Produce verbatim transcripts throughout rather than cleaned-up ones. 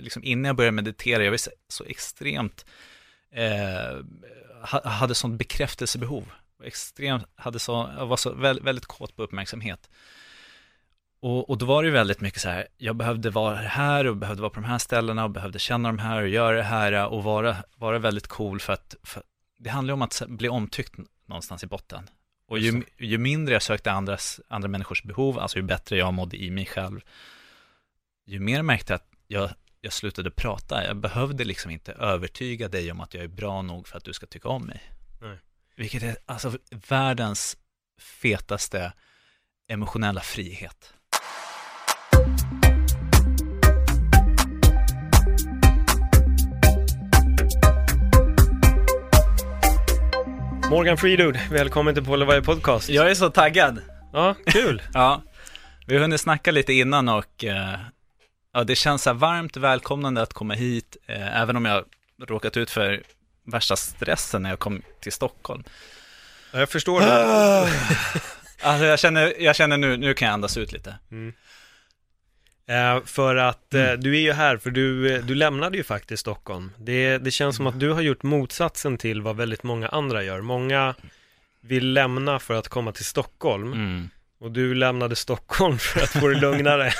Liksom innan jag började meditera, jag var så extremt eh, hade sånt bekräftelsebehov, extremt hade så, jag var så väldigt, väldigt kåt på uppmärksamhet, och, och då var det ju väldigt mycket så här, jag behövde vara här och behövde vara på de här ställena och behövde känna de här och göra det här och vara, vara väldigt cool, för att för, det handlar om att bli omtyckt någonstans i botten, och ju, ju mindre jag sökte andras, andra människors behov, alltså ju bättre jag mådde i mig själv, ju mer jag märkte att jag Jag slutade prata. Jag behövde liksom inte övertyga dig om att jag är bra nog för att du ska tycka om mig. Nej. Vilket är alltså världens fetaste emotionella frihet. Morgan Freedude, välkommen till Paulevare Podcast. Jag är så taggad. Ja, kul. Ja, vi hunnit snacka lite innan och... Eh, Ja, det känns så varmt välkomnande att komma hit, eh, även om jag råkat ut för värsta stressen när jag kom till Stockholm. Ja, jag förstår det. alltså, jag känner, jag känner nu, nu kan jag andas ut lite. Mm. Eh, för att eh, mm. du är ju här, för du, du lämnade ju faktiskt Stockholm. Det, det känns som att du har gjort motsatsen till vad väldigt många andra gör. Många vill lämna för att komma till Stockholm. Mm. Och du lämnade Stockholm för att få det lugnare.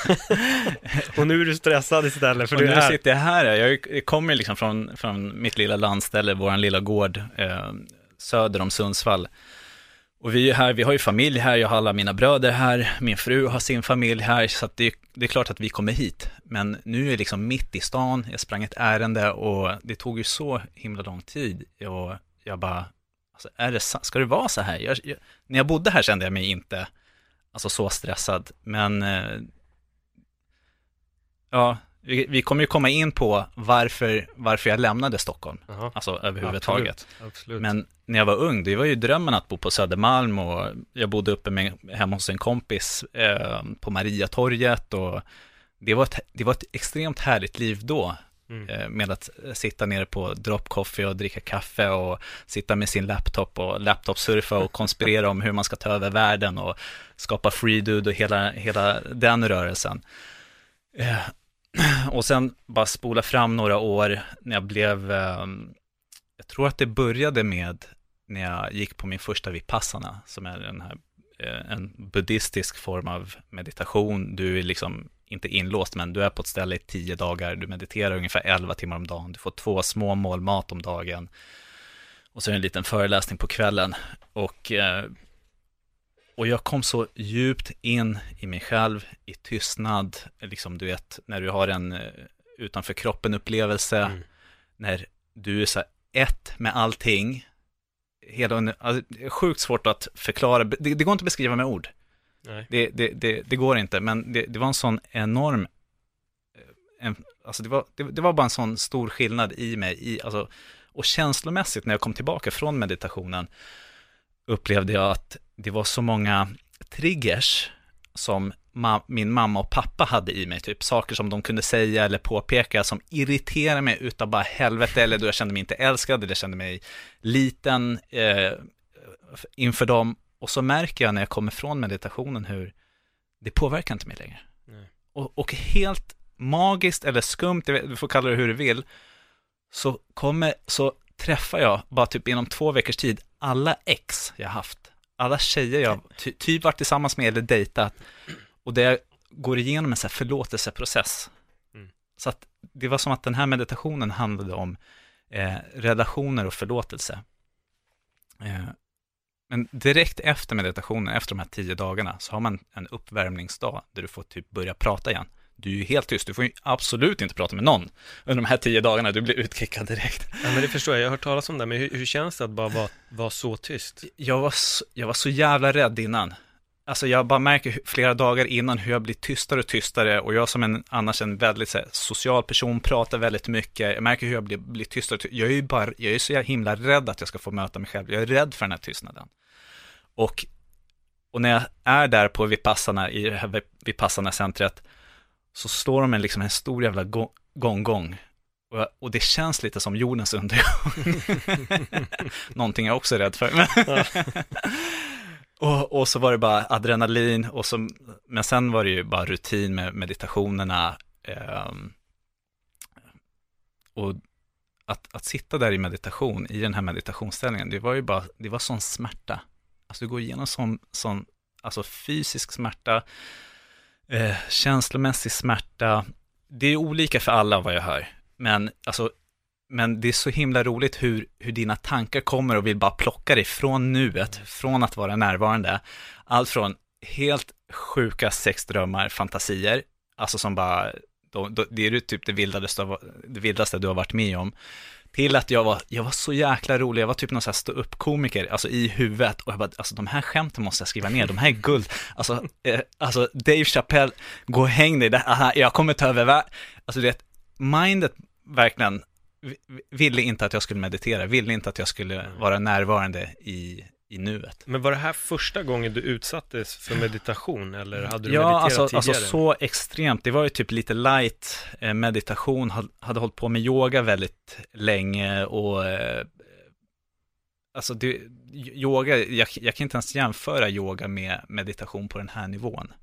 Och nu är du stressad istället. För och du är nu här. Sitter jag här. Jag kommer liksom från, från mitt lilla landställe, vår lilla gård, eh, söder om Sundsvall. Och vi är här, vi har ju familj här, jag har alla mina bröder här, min fru har sin familj här, så att det, det är klart att vi kommer hit. Men nu är jag liksom mitt i stan, jag sprang ett ärende och det tog ju så himla lång tid. Och jag bara, alltså, är det, ska det vara så här? Jag, jag, när jag bodde här kände jag mig inte... Alltså så stressad, men eh, ja, vi, vi kommer ju komma in på varför, varför jag lämnade Stockholm. Uh-huh. Alltså överhuvudtaget. Absolut. Absolut. Men när jag var ung, det var ju drömmen att bo på Södermalm, och jag bodde uppe med, hemma hos en kompis eh, på Mariatorget, och det var, ett, det var ett extremt härligt liv då. Mm. Eh, med att sitta nere på Drop Coffee och dricka kaffe och sitta med sin laptop och laptopsurfa och konspirera om hur man ska ta över världen och skapa Freedude och hela, hela den rörelsen. Eh, och sen bara spola fram några år när jag blev, eh, jag tror att det började med när jag gick på min första Vipassana, som är den här, eh, en buddhistisk form av meditation. Du är liksom inte inlåst, men du är på ett ställe i tio dagar, du mediterar ungefär elva timmar om dagen, du får två små mål mat om dagen och så är det en liten föreläsning på kvällen, och, och jag kom så djupt in i mig själv, i tystnad, liksom du vet, när du har en utanför kroppen upplevelse, mm. när du är så ett med allting, hela, alltså, det är sjukt svårt att förklara, det, det går inte att beskriva med ord. Nej. Det, det, det, det går inte, men det, det var en sån enorm en, alltså det var, det, det var bara en sån stor skillnad i mig i, alltså, och känslomässigt när jag kom tillbaka från meditationen upplevde jag att det var så många triggers som ma- min mamma och pappa hade i mig, typ saker som de kunde säga eller påpeka som irriterade mig utav bara helvete, eller då jag kände mig inte älskad eller jag kände mig liten eh, inför dem. Och så märker jag när jag kommer från meditationen hur det påverkar inte mig längre. Nej. Och, och helt magiskt eller skumt, du får kalla det hur du vill, så, kommer, så träffar jag bara typ inom två veckors tid alla ex jag haft. Alla tjejer jag ty, typ varit tillsammans med eller dejtat. Och det jag går igenom en så här förlåtelseprocess. Mm. Så att det var som att den här meditationen handlade om eh, relationer och förlåtelse. Eh, Men direkt efter meditationen, efter de här tio dagarna, så har man en uppvärmningsdag där du får typ börja prata igen. Du är ju helt tyst, du får ju absolut inte prata med någon under de här tio dagarna, du blir utkickad direkt. Ja, men det förstår jag, jag har hört talas om det, men hur, hur känns det att bara vara, vara så tyst? Jag var så, jag var så jävla rädd innan. Alltså jag bara märker flera dagar innan hur jag blir tystare och tystare, och jag som en, annars en väldigt så här, social person, pratar väldigt mycket. Jag märker hur jag blir, blir tystare och tystare. Jag är ju bara, jag är så himla rädd att jag ska få möta mig själv. Jag är rädd för den här tystnaden. Och, och när jag är där på Vipassana, i det här Vipassana-centret, så slår de en, liksom, en stor jävla gång-gång. Och, och det känns lite som jordens undergång. Någonting jag också är rädd för. Och, och så var det bara adrenalin, och så, men sen var det ju bara rutin med meditationerna. Eh, och att, att sitta där i meditation, i den här meditationsställningen, det var ju bara, det var sån smärta. Alltså du går igenom sån, sån alltså fysisk smärta, eh, känslomässig smärta. Det är olika för alla vad jag hör, men alltså... Men det är så himla roligt hur, hur dina tankar kommer och vill bara plocka dig från nuet, från att vara närvarande. Allt från helt sjuka sexdrömmar, fantasier, alltså som bara, då, då, det är ju typ det vildaste, det vildaste du har varit med om, till att jag var, jag var så jäkla rolig, jag var typ någon sån här stå-upp-komiker, alltså i huvudet, och jag bara, alltså de här skämten måste jag skriva ner, de här är guld, alltså, eh, alltså Dave Chappelle, gå och häng dig, aha, jag kommer ta över, va? Alltså det mindet verkligen ville inte att jag skulle meditera, ville inte att jag skulle vara närvarande i, i nuet. Men var det här första gången du utsattes för meditation, eller hade du ja, mediterat alltså, tidigare? Ja, alltså så extremt. Det var ju typ lite light meditation, hade hållit på med yoga väldigt länge, och alltså det, yoga, jag, jag kan inte ens jämföra yoga med meditation på den här nivån.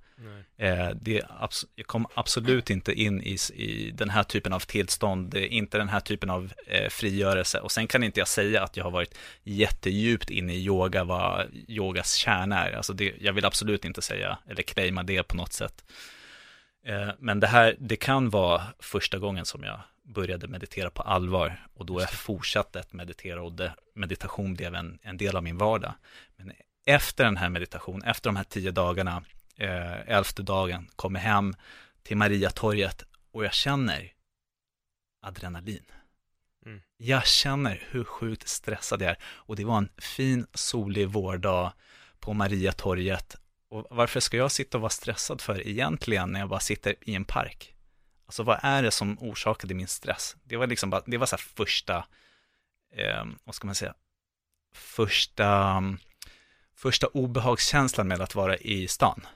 Eh, det abs- jag kom absolut inte in i, i den här typen av tillstånd, inte den här typen av eh, frigörelse. Och sen kan inte jag säga att jag har varit jättedjupt inne i yoga, vad yogas kärna är. Alltså det, jag vill absolut inte säga eller claima det på något sätt. Eh, men det här, det kan vara första gången som jag började meditera på allvar, och då jag fortsatte att meditera, och det, meditation blev en, en del av min vardag. Men efter den här meditationen, efter de här tio dagarna, Eh, elfte dagen, kommer hem till Mariatorget, och jag känner adrenalin. Mm. Jag känner hur sjukt stressad jag är, och det var en fin solig vårdag på Mariatorget, och varför ska jag sitta och vara stressad för egentligen när jag bara sitter i en park? Alltså vad är det som orsakade min stress? Det var liksom bara, det var så här första eh, vad ska man säga första första obehagskänslan med att vara i stan.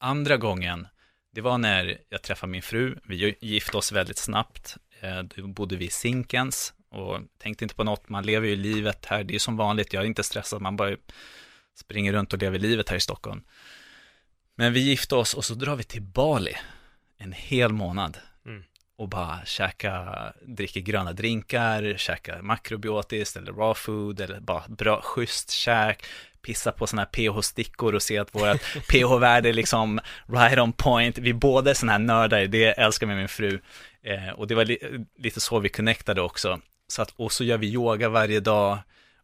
Andra gången, det var när jag träffade min fru. Vi gifte oss väldigt snabbt. Då bodde vi i Sinkens och tänkte inte på något. Man lever ju livet här. Det är som vanligt. Jag är inte stressad. Man bara springer runt och lever livet här i Stockholm. Men vi gifte oss, och så drar vi till Bali en hel månad. Mm. Och bara käka, dricker gröna drinkar, käka makrobiotiskt eller raw food, eller bara bra, schysst käk. Pissa på såna här pH-stickor och se att vårt pH-värde är liksom right on point. Vi båda är såna här nördar, det jag älskar med min fru. Eh, och det var li- lite så vi connectade också. Så att, och så gör vi yoga varje dag,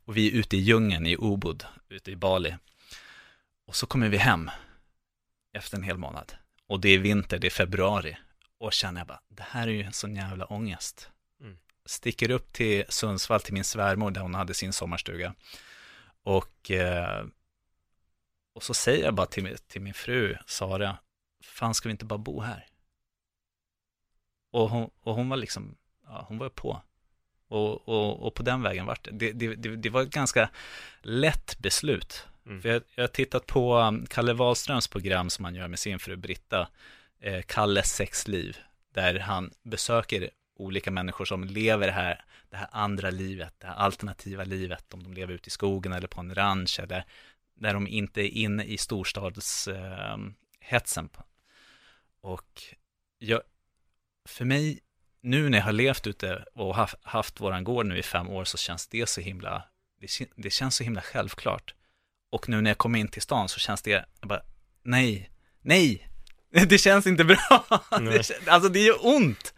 och vi är ute i djungeln i Ubud, ute i Bali. Och så kommer vi hem efter en hel månad. Och det är vinter, det är februari. Och känner jag bara, det här är ju en sån jävla ångest. Mm. Sticker upp till Sundsvall till min svärmor där hon hade sin sommarstuga. Och, och så säger jag bara till, till min fru Sara, fan ska vi inte bara bo här? Och hon, och hon var liksom, ja, hon var på. Och, och, och på den vägen vart det. Det, det, det var ett ganska lätt beslut. Mm. För jag, jag har tittat på Kalle Wahlströms program som han gör med sin fru Britta, eh, Kalles sexliv, där han besöker olika människor som lever här, det här andra livet, det här alternativa livet, om de lever ute i skogen eller på en ranch, eller där de inte är inne i storstadshetsen. Eh, och jag, för mig, nu när jag har levt ute och haft, haft våran gård nu i fem år, så känns det så himla, det, det känns så himla självklart. Och nu när jag kommer in till stan så känns det, jag bara, nej, nej, det känns inte bra. Det, alltså det är ont.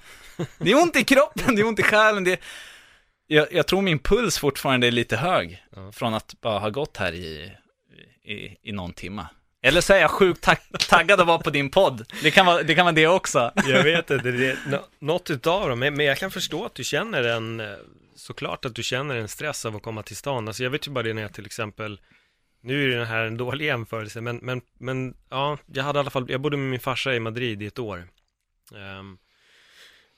Det är ont i kroppen, det är ont i själen. Det är... jag, jag tror min puls fortfarande är lite hög ja. Från att bara ha gått här i, i, i någon timma. Eller så är jag sjukt tag- taggad att vara på din podd. Det kan vara det, kan vara det också. Jag vet inte, det är no, något utav dem. Men jag kan förstå att du känner en, såklart att du känner en stress av att komma till stan. Alltså jag vet ju bara det när jag till exempel Nu är det här en dålig jämförelse, men, men, men ja, jag hade i alla fall, jag bodde med min farsa i Madrid i ett år. Um,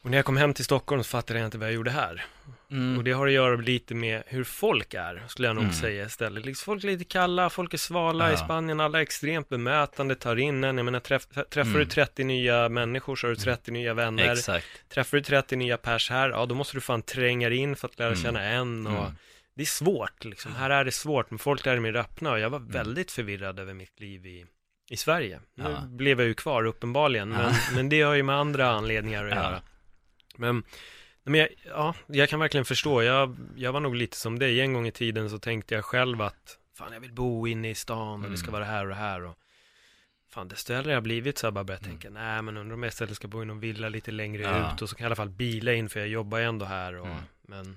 och när jag kom hem till Stockholm så fattade jag inte vad jag gjorde här. Mm. Och det har att göra lite med hur folk är, skulle jag nog mm. säga istället. Liksom, folk är lite kalla, folk är svala ja. i Spanien, alla är extremt bemötande, tar in en. Jag menar, träff, träffar mm. du trettio nya människor så har du trettio mm. nya vänner. Exakt. Träffar du trettio nya pers här, ja då måste du fan tränga in för att lära känna mm. en och... Mm. Det är svårt, liksom. Här är det svårt, men folk är mer öppna och jag var mm. väldigt förvirrad över mitt liv i, i Sverige. Nu ja. blev jag ju kvar uppenbarligen, men, men det har ju med andra anledningar att ja. göra. Men, men jag, ja, jag kan verkligen förstå, jag, jag var nog lite som dig. En gång i tiden så tänkte jag själv att fan, jag vill bo inne i stan och mm. det ska vara här och här och fan, desto äldre jag blivit så har jag bara börjat mm. tänka, nej men undrar om jag istället ska bo i någon villa lite längre ja. ut och så kan jag i alla fall bila in för jag jobbar ju ändå här och mm. men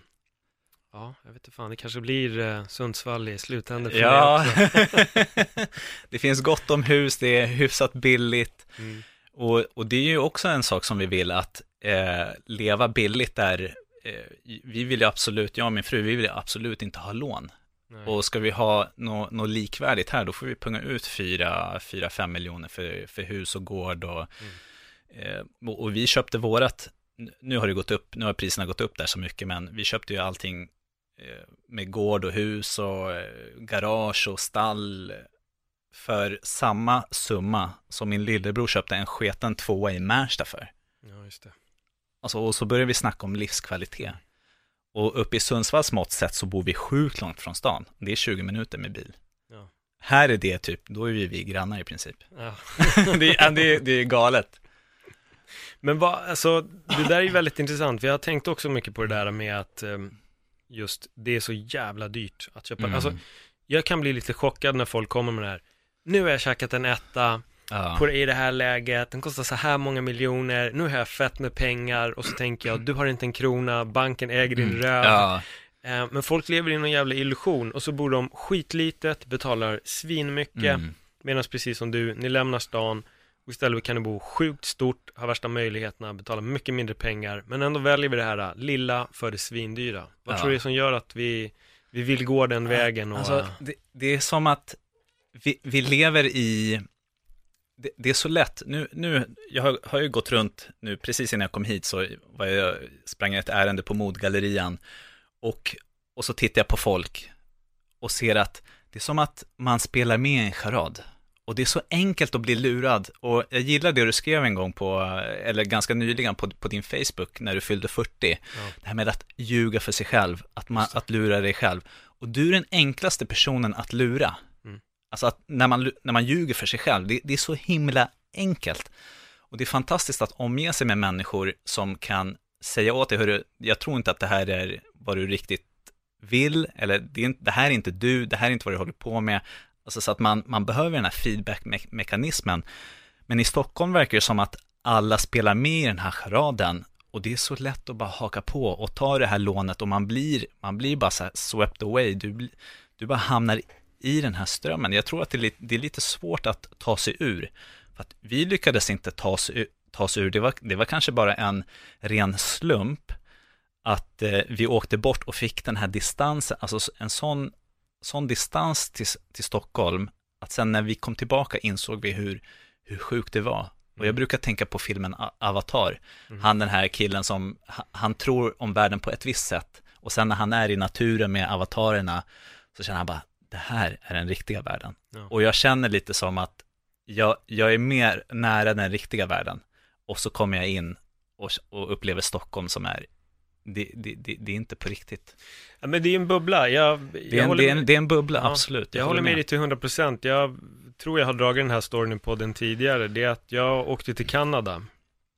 ja, jag vet inte fan, det kanske blir eh, Sundsvall i slutändan för ja. mig också. Det finns gott om hus, det är hyfsat billigt. Mm. Och, och det är ju också en sak som vi vill, att eh, leva billigt där. Eh, vi vill ju absolut, jag och min fru, vi vill ju absolut inte ha lån. Nej. Och ska vi ha något no likvärdigt här, då får vi punga ut fyra till fem miljoner för, för hus och gård. Och, mm. eh, och, och vi köpte vårat, nu har det gått upp, nu har priserna gått upp där så mycket, men vi köpte ju allting med gård och hus och garage och stall för samma summa som min lillebror köpte en sketen tvåa i Märsta för. Ja, just det. Alltså, och så börjar vi snacka om livskvalitet. Och uppe i Sundsvalls mått sett så bor vi sjukt långt från stan. Det är tjugo minuter med bil. Ja. Här är det typ, då är vi, vi grannar i princip. Ja. det, är, det, är, det är galet. Men va, alltså, det där är ju väldigt intressant. Jag har tänkt också mycket på det där med att just det är så jävla dyrt att köpa. Mm. Alltså, jag kan bli lite chockad när folk kommer med det här. Nu har jag käkat en etta ja. på, i det här läget. Den kostar så här många miljoner. Nu har jag fett med pengar. Och så tänker jag, du har inte en krona. Banken äger din mm. röv. Ja. Eh, men folk lever i någon jävla illusion. Och så bor de skitlitet, betalar svinmycket. Mm. Medan precis som du, ni lämnar stan. Och istället kan du bo sjukt stort, ha värsta möjligheterna, betala mycket mindre pengar. Men ändå väljer vi det här lilla för det svindyra. Vad ja. tror du som gör att vi, vi vill gå den vägen? Och... Alltså, det, det är som att vi, vi lever i... Det, det är så lätt. Nu, nu, jag har, har ju gått runt nu, precis innan jag kom hit så var jag, sprang jag ett ärende på Modgallerian. Och, och så tittar jag på folk och ser att det är som att man spelar med en charad. Och det är så enkelt att bli lurad. Och jag gillar det du skrev en gång på, eller ganska nyligen på, på din Facebook när du fyllde fyrtio. Ja. Det här med att ljuga för sig själv, att, man, att lura dig själv. Och du är den enklaste personen att lura. Mm. Alltså att när man, när man ljuger för sig själv, det, det är så himla enkelt. Och det är fantastiskt att omge sig med människor som kan säga åt dig, hörru, jag tror inte att det här är vad du riktigt vill, eller det, är, det här är inte du, det här är inte vad du håller på med. Alltså så att man, man behöver den här feedback-mekanismen. Men i Stockholm verkar det som att alla spelar med i den här charaden. Och det är så lätt att bara haka på och ta det här lånet. Och man blir, man blir bara så här swept away. Du, du bara hamnar i den här strömmen. Jag tror att det är, lite, det är lite svårt att ta sig ur. För att vi lyckades inte ta sig, ta sig ur. Det var, det var kanske bara en ren slump att eh, vi åkte bort och fick den här distansen. Alltså en sån... sån distans till, till Stockholm att sen när vi kom tillbaka insåg vi hur, hur sjukt det var. Och jag brukar tänka på filmen Avatar. Mm. Han, den här killen som han tror om världen på ett visst sätt och sen när han är i naturen med avatarerna så känner han bara, det här är den riktiga världen. Ja. Och jag känner lite som att jag, jag är mer nära den riktiga världen och så kommer jag in och, och upplever Stockholm som är Det, det, det, det är inte på riktigt. Ja, men det är en bubbla. Jag, det, är en, det, är en, det är en bubbla, ja, absolut. Jag, jag håller med dig till hundra procent. Jag tror jag har dragit den här storyn på den tidigare. Det är att jag åkte till Kanada.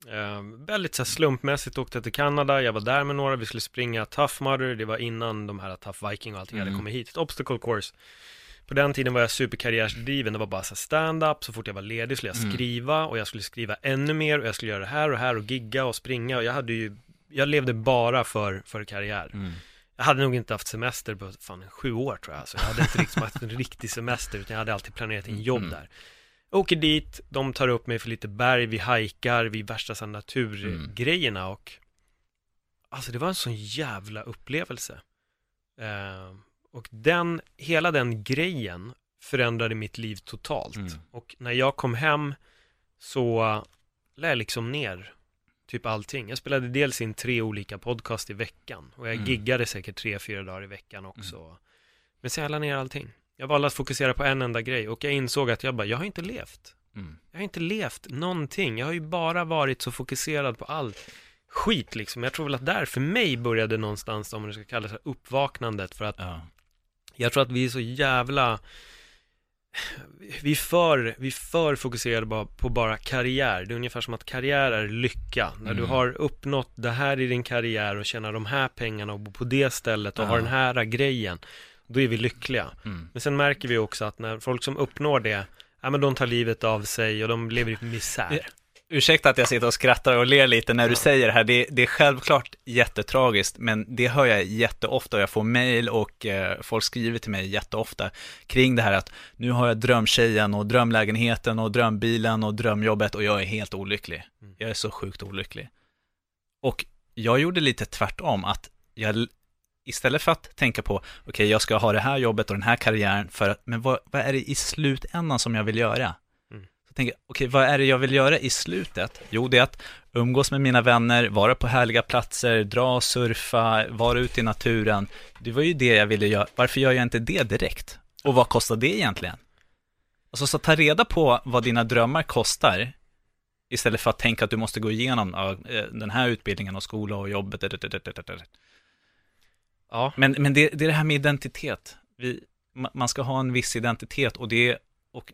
Eh, väldigt så här, slumpmässigt åkte jag till Kanada. Jag var där med några. Vi skulle springa Tough Mudder. Det var innan de här Tough Viking och allting mm. hade kommit hit. Ett obstacle course. På den tiden var jag superkarriärsdriven. Det var bara så stand-up. Så fort jag var ledig skulle jag mm. skriva. Och jag skulle skriva ännu mer. Och jag skulle göra det här och här och gigga och springa. Och jag hade ju Jag levde bara för, för karriär. Mm. Jag hade nog inte haft semester på fan, sju år tror jag. Så jag hade inte riktigt haft en riktig semester utan jag hade alltid planerat en jobb mm. där. Jag åker dit, de tar upp mig för lite berg, vi hajkar, vi värsta sån naturgrejerna mm. och alltså det var en sån jävla upplevelse. Eh, och den, hela den grejen förändrade mitt liv totalt. Mm. Och när jag kom hem så lade jag liksom ner typ allting. Jag spelade dels in tre olika podcast i veckan. Och jag mm. giggade säkert tre, fyra dagar i veckan också. Mm. Men så jag lade ner allting. Jag valde att fokusera på en enda grej. Och jag insåg att jag bara, jag har inte levt. Mm. Jag har inte levt någonting. Jag har ju bara varit så fokuserad på allt skit liksom. Jag tror väl att där för mig började någonstans, om det ska kallas uppvaknandet. För att ja. jag tror att vi är så jävla... Vi är för, vi är för fokuserade på bara karriär. Det är ungefär som att karriär är lycka. När mm. du har uppnått det här i din karriär och tjänar de här pengarna och bor på det stället och ja. har den här grejen, då är vi lyckliga. Mm. Men sen märker vi också att när folk som uppnår det, ja, men de tar livet av sig och de lever i misär. Ursäkta att jag sitter och skrattar och ler lite när du säger det här. Det, det är självklart jättetragiskt, men det hör jag jätteofta. Jag får mejl och eh, folk skriver till mig jätteofta kring det här att nu har jag drömtjejen och drömlägenheten och drömbilen och drömjobbet och jag är helt olycklig. Jag är så sjukt olycklig. Och jag gjorde lite tvärtom, att jag istället för att tänka på okej, okay, jag ska ha det här jobbet och den här karriären för att, men vad, vad är det i slutändan som jag vill göra? Tänker, okej, vad är det jag vill göra i slutet? Jo, det är att umgås med mina vänner, vara på härliga platser, dra, surfa, vara ute i naturen. Det var ju det jag ville göra. Varför gör jag inte det direkt? Och vad kostar det egentligen? Alltså, så ta reda på vad dina drömmar kostar istället för att tänka att du måste gå igenom den här utbildningen och skola och jobbet. Ja. Men, men det, det är det här med identitet. Vi, man ska ha en viss identitet och det och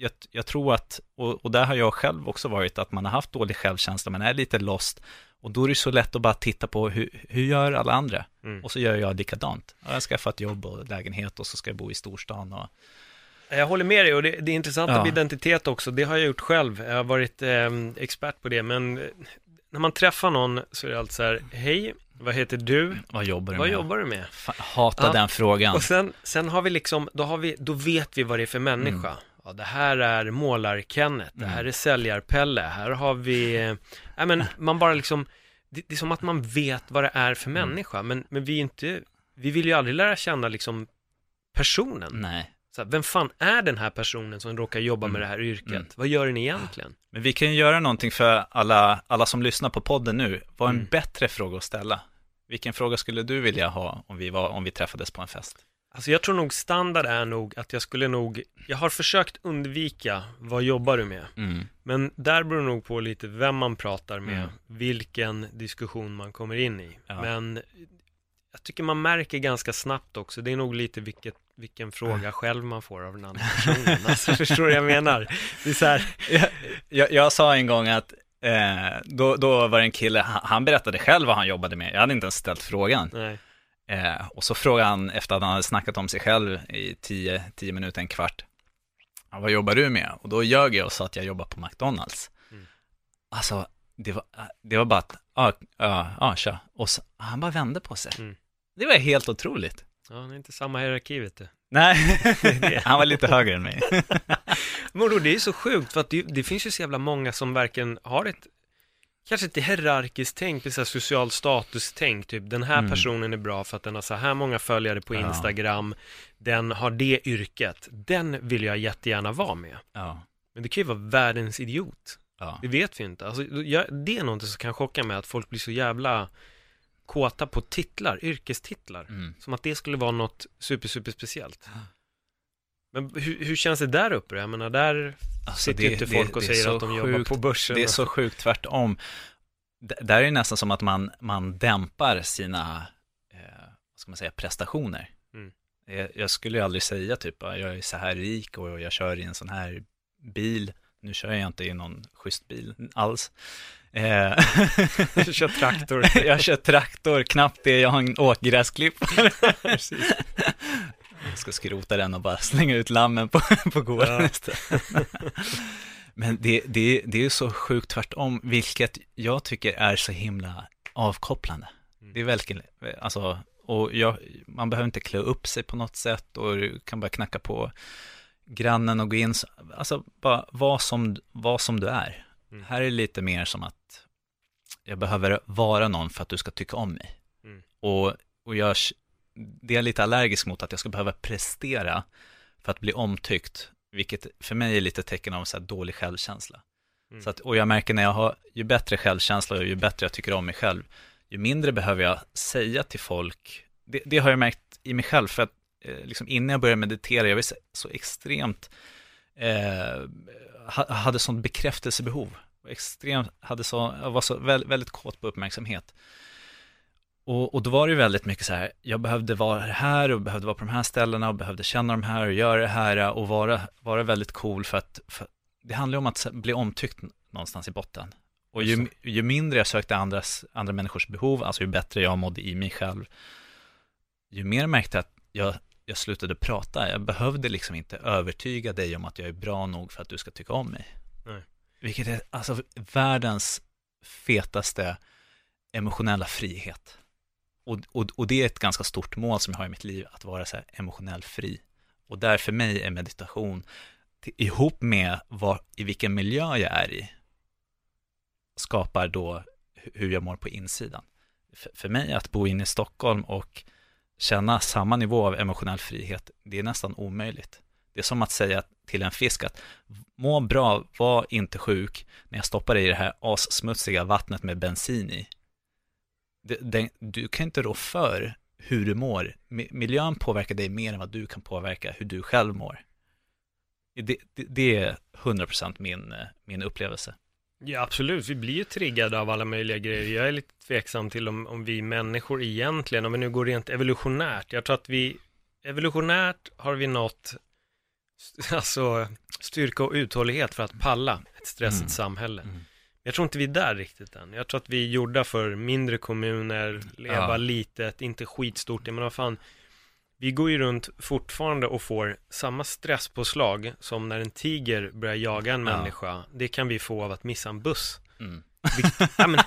Jag, jag tror att, och, och där har jag själv också varit, att man har haft dålig självkänsla, man är lite lost, och då är det så lätt att bara titta på hur, hur gör alla andra, mm. och så gör jag likadant. Jag har skaffat jobb och lägenhet och så ska jag bo i storstan. Och... Jag håller med dig, och det, det är intressant ja. med identitet också, det har jag gjort själv, jag har varit eh, expert på det, men när man träffar någon så är det alltid så här, hej, vad heter du? Vad jobbar du vad med? Jobbar du med? Fan, hata ja. den frågan. Och sen, sen har vi liksom, då, har vi, då vet vi vad det är för människa. Mm. Ja, det här är målar-Kenneth, det här är säljarpelle, här har vi... Äh, men man bara liksom, det, det är som att man vet vad det är för människa, men, men vi, är inte, vi vill ju aldrig lära känna liksom personen. Nej. Så här, vem fan är den här personen som råkar jobba mm. med det här yrket? Mm. Vad gör den egentligen? Men vi kan ju göra någonting för alla, alla som lyssnar på podden nu. Vad är en mm. bättre fråga att ställa? Vilken fråga skulle du vilja ha om vi, var, om vi träffades på en fest? Alltså jag tror nog standard är nog att jag skulle nog, jag har försökt undvika vad jobbar du med, mm. men där beror nog på lite vem man pratar med, mm. vilken diskussion man kommer in i, ja. men jag tycker man märker ganska snabbt också, det är nog lite vilket, vilken fråga själv man får av den andra personen, alltså, förstår du vad jag menar? Det är så här. Jag, jag, jag sa en gång att eh, då, då var det en kille, han, han berättade själv vad han jobbade med, jag hade inte ens ställt frågan. Nej. Eh, och så frågade han, efter att han hade snackat om sig själv i tio, tio minuter, en kvart, ah, vad jobbar du med? Och då ljög jag och sa att jag jobbar på McDonalds. Mm. Alltså, det var, det var bara att, ja, ja, ja, tja. Och så, han bara vände på sig. Mm. Det var helt otroligt. Ja, det är inte samma hierarki, vet du. Nej, han var lite högre än mig. Men då, det är så sjukt, för att det, det finns ju så jävla många som verkligen har ett... Kanske inte hierarkiskt tänk, det är så här social status tänk, typ den här mm. personen är bra för att den har så här många följare på ja. Instagram, den har det yrket, den vill jag jättegärna vara med. Ja. Men det kan ju vara världens idiot. Ja. Det vet vi inte. Alltså, jag, det är någonting som kan chocka mig, att folk blir så jävla kåta på titlar, yrkestitlar. Mm. Som att det skulle vara något super, super speciellt. Ja. Men hur, hur känns det där uppe? Jag menar, där alltså sitter det, ju inte folk det, och säger att de sjukt, jobbar på börsen. Det är så sjukt tvärtom. D- där är det nästan som att man, man dämpar sina eh, vad ska man säga, prestationer. Mm. Jag, jag skulle ju aldrig säga typ, jag är så här rik och jag kör i en sån här bil. Nu kör jag inte i någon schysst bil alls. Eh. jag kör traktor. jag kör traktor, knappt det. Jag har en åkgräsklippare. Precis. Jag ska skrota den och bara slänga ut lammen på, på gården. Ja. Men det, det, det är ju så sjukt tvärtom, vilket jag tycker är så himla avkopplande. Mm. Det är verkligen, alltså, och jag, man behöver inte klä upp sig på något sätt och kan bara knacka på grannen och gå in. Alltså, bara vad som, vad som du är. Mm. Här är det lite mer som att jag behöver vara någon för att du ska tycka om mig. Mm. Och, och jag... Det är lite allergisk mot att jag ska behöva prestera för att bli omtyckt, vilket för mig är lite tecken av så här dålig självkänsla. Mm. Så att, och jag märker när jag har, ju bättre självkänsla och ju bättre jag tycker om mig själv, ju mindre behöver jag säga till folk. Det, det har jag märkt i mig själv, för att eh, liksom innan jag började meditera, jag var så extremt, eh, ha, hade sånt bekräftelsebehov. Extremt, hade så, jag var så väldigt, väldigt kåt på uppmärksamhet. Och, och då var det ju väldigt mycket så här, jag behövde vara här och behövde vara på de här ställena och behövde känna de här och göra det här och vara, vara väldigt cool, för att för, det handlar om att bli omtyckt någonstans i botten. Och ju, ju mindre jag sökte andras, andra människors behov, alltså ju bättre jag mådde i mig själv, ju mer jag märkte att jag, jag slutade prata. Jag behövde liksom inte övertyga dig om att jag är bra nog för att du ska tycka om mig. Nej. Vilket är alltså världens fetaste emotionella frihet. Och, och, och det är ett ganska stort mål som jag har i mitt liv, att vara så här emotionell fri. Och där för mig är meditation till, ihop med var, i vilken miljö jag är i, skapar då hur jag mår på insidan. För, för mig att bo inne i Stockholm och känna samma nivå av emotionell frihet, det är nästan omöjligt. Det är som att säga till en fisk att må bra, var inte sjuk när jag stoppar dig i det här assmutsiga vattnet med bensin i. Du kan inte rå för hur du mår. Miljön påverkar dig mer än vad du kan påverka hur du själv mår. Det, det, det är hundra procent min, min upplevelse. Ja, absolut. Vi blir ju triggade av alla möjliga grejer. Jag är lite tveksam till om, om vi människor egentligen, om vi nu går rent evolutionärt. Jag tror att vi evolutionärt har vi nått alltså, styrka och uthållighet för att palla ett stressigt mm. samhälle. Mm. Jag tror inte vi är där riktigt än. Jag tror att vi är gjorda för mindre kommuner, leva ja. litet, inte skitstort. Men vad fan, vi går ju runt fortfarande och får samma stresspåslag som när en tiger börjar jaga en ja. människa. Det kan vi få av att missa en buss. Mm. Vilket, ja, men,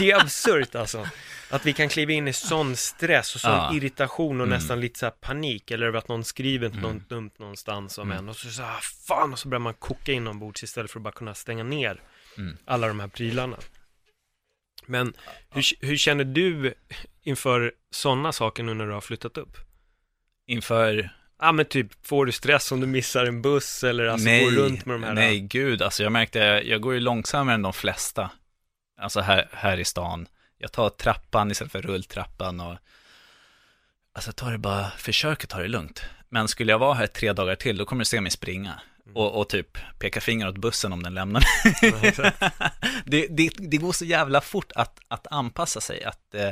det är absurt alltså. Att vi kan kliva in i sån stress och sån ja. irritation och mm. nästan lite så här panik. Eller över att någon skriver mm. något dumt någonstans om mm. en. Och så, så här, fan, och så börjar man koka inombords istället för att bara kunna stänga ner mm. alla de här prylarna. Men hur, hur känner du inför sådana saker nu när du har flyttat upp? Inför... Ja, men typ, får du stress om du missar en buss eller alltså nej, går runt med de här? Nej, gud. Alltså jag märkte, jag går ju långsammare än de flesta. Alltså här, här i stan. Jag tar trappan istället för rulltrappan. Och, alltså jag tar det bara, försöker ta det lugnt. Men skulle jag vara här tre dagar till, då kommer du se mig springa. Och, och typ peka finger åt bussen om den lämnar. det, det, det går så jävla fort att, att anpassa sig, att... Eh,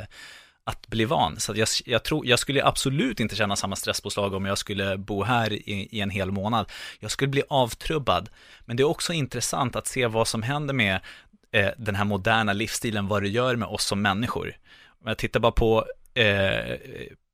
att bli van. Så jag, jag, tror, jag skulle absolut inte känna samma stresspåslag om jag skulle bo här i, i en hel månad. Jag skulle bli avtrubbad. Men det är också intressant att se vad som händer med eh, den här moderna livsstilen, vad det gör med oss som människor. Om jag tittar bara på, eh,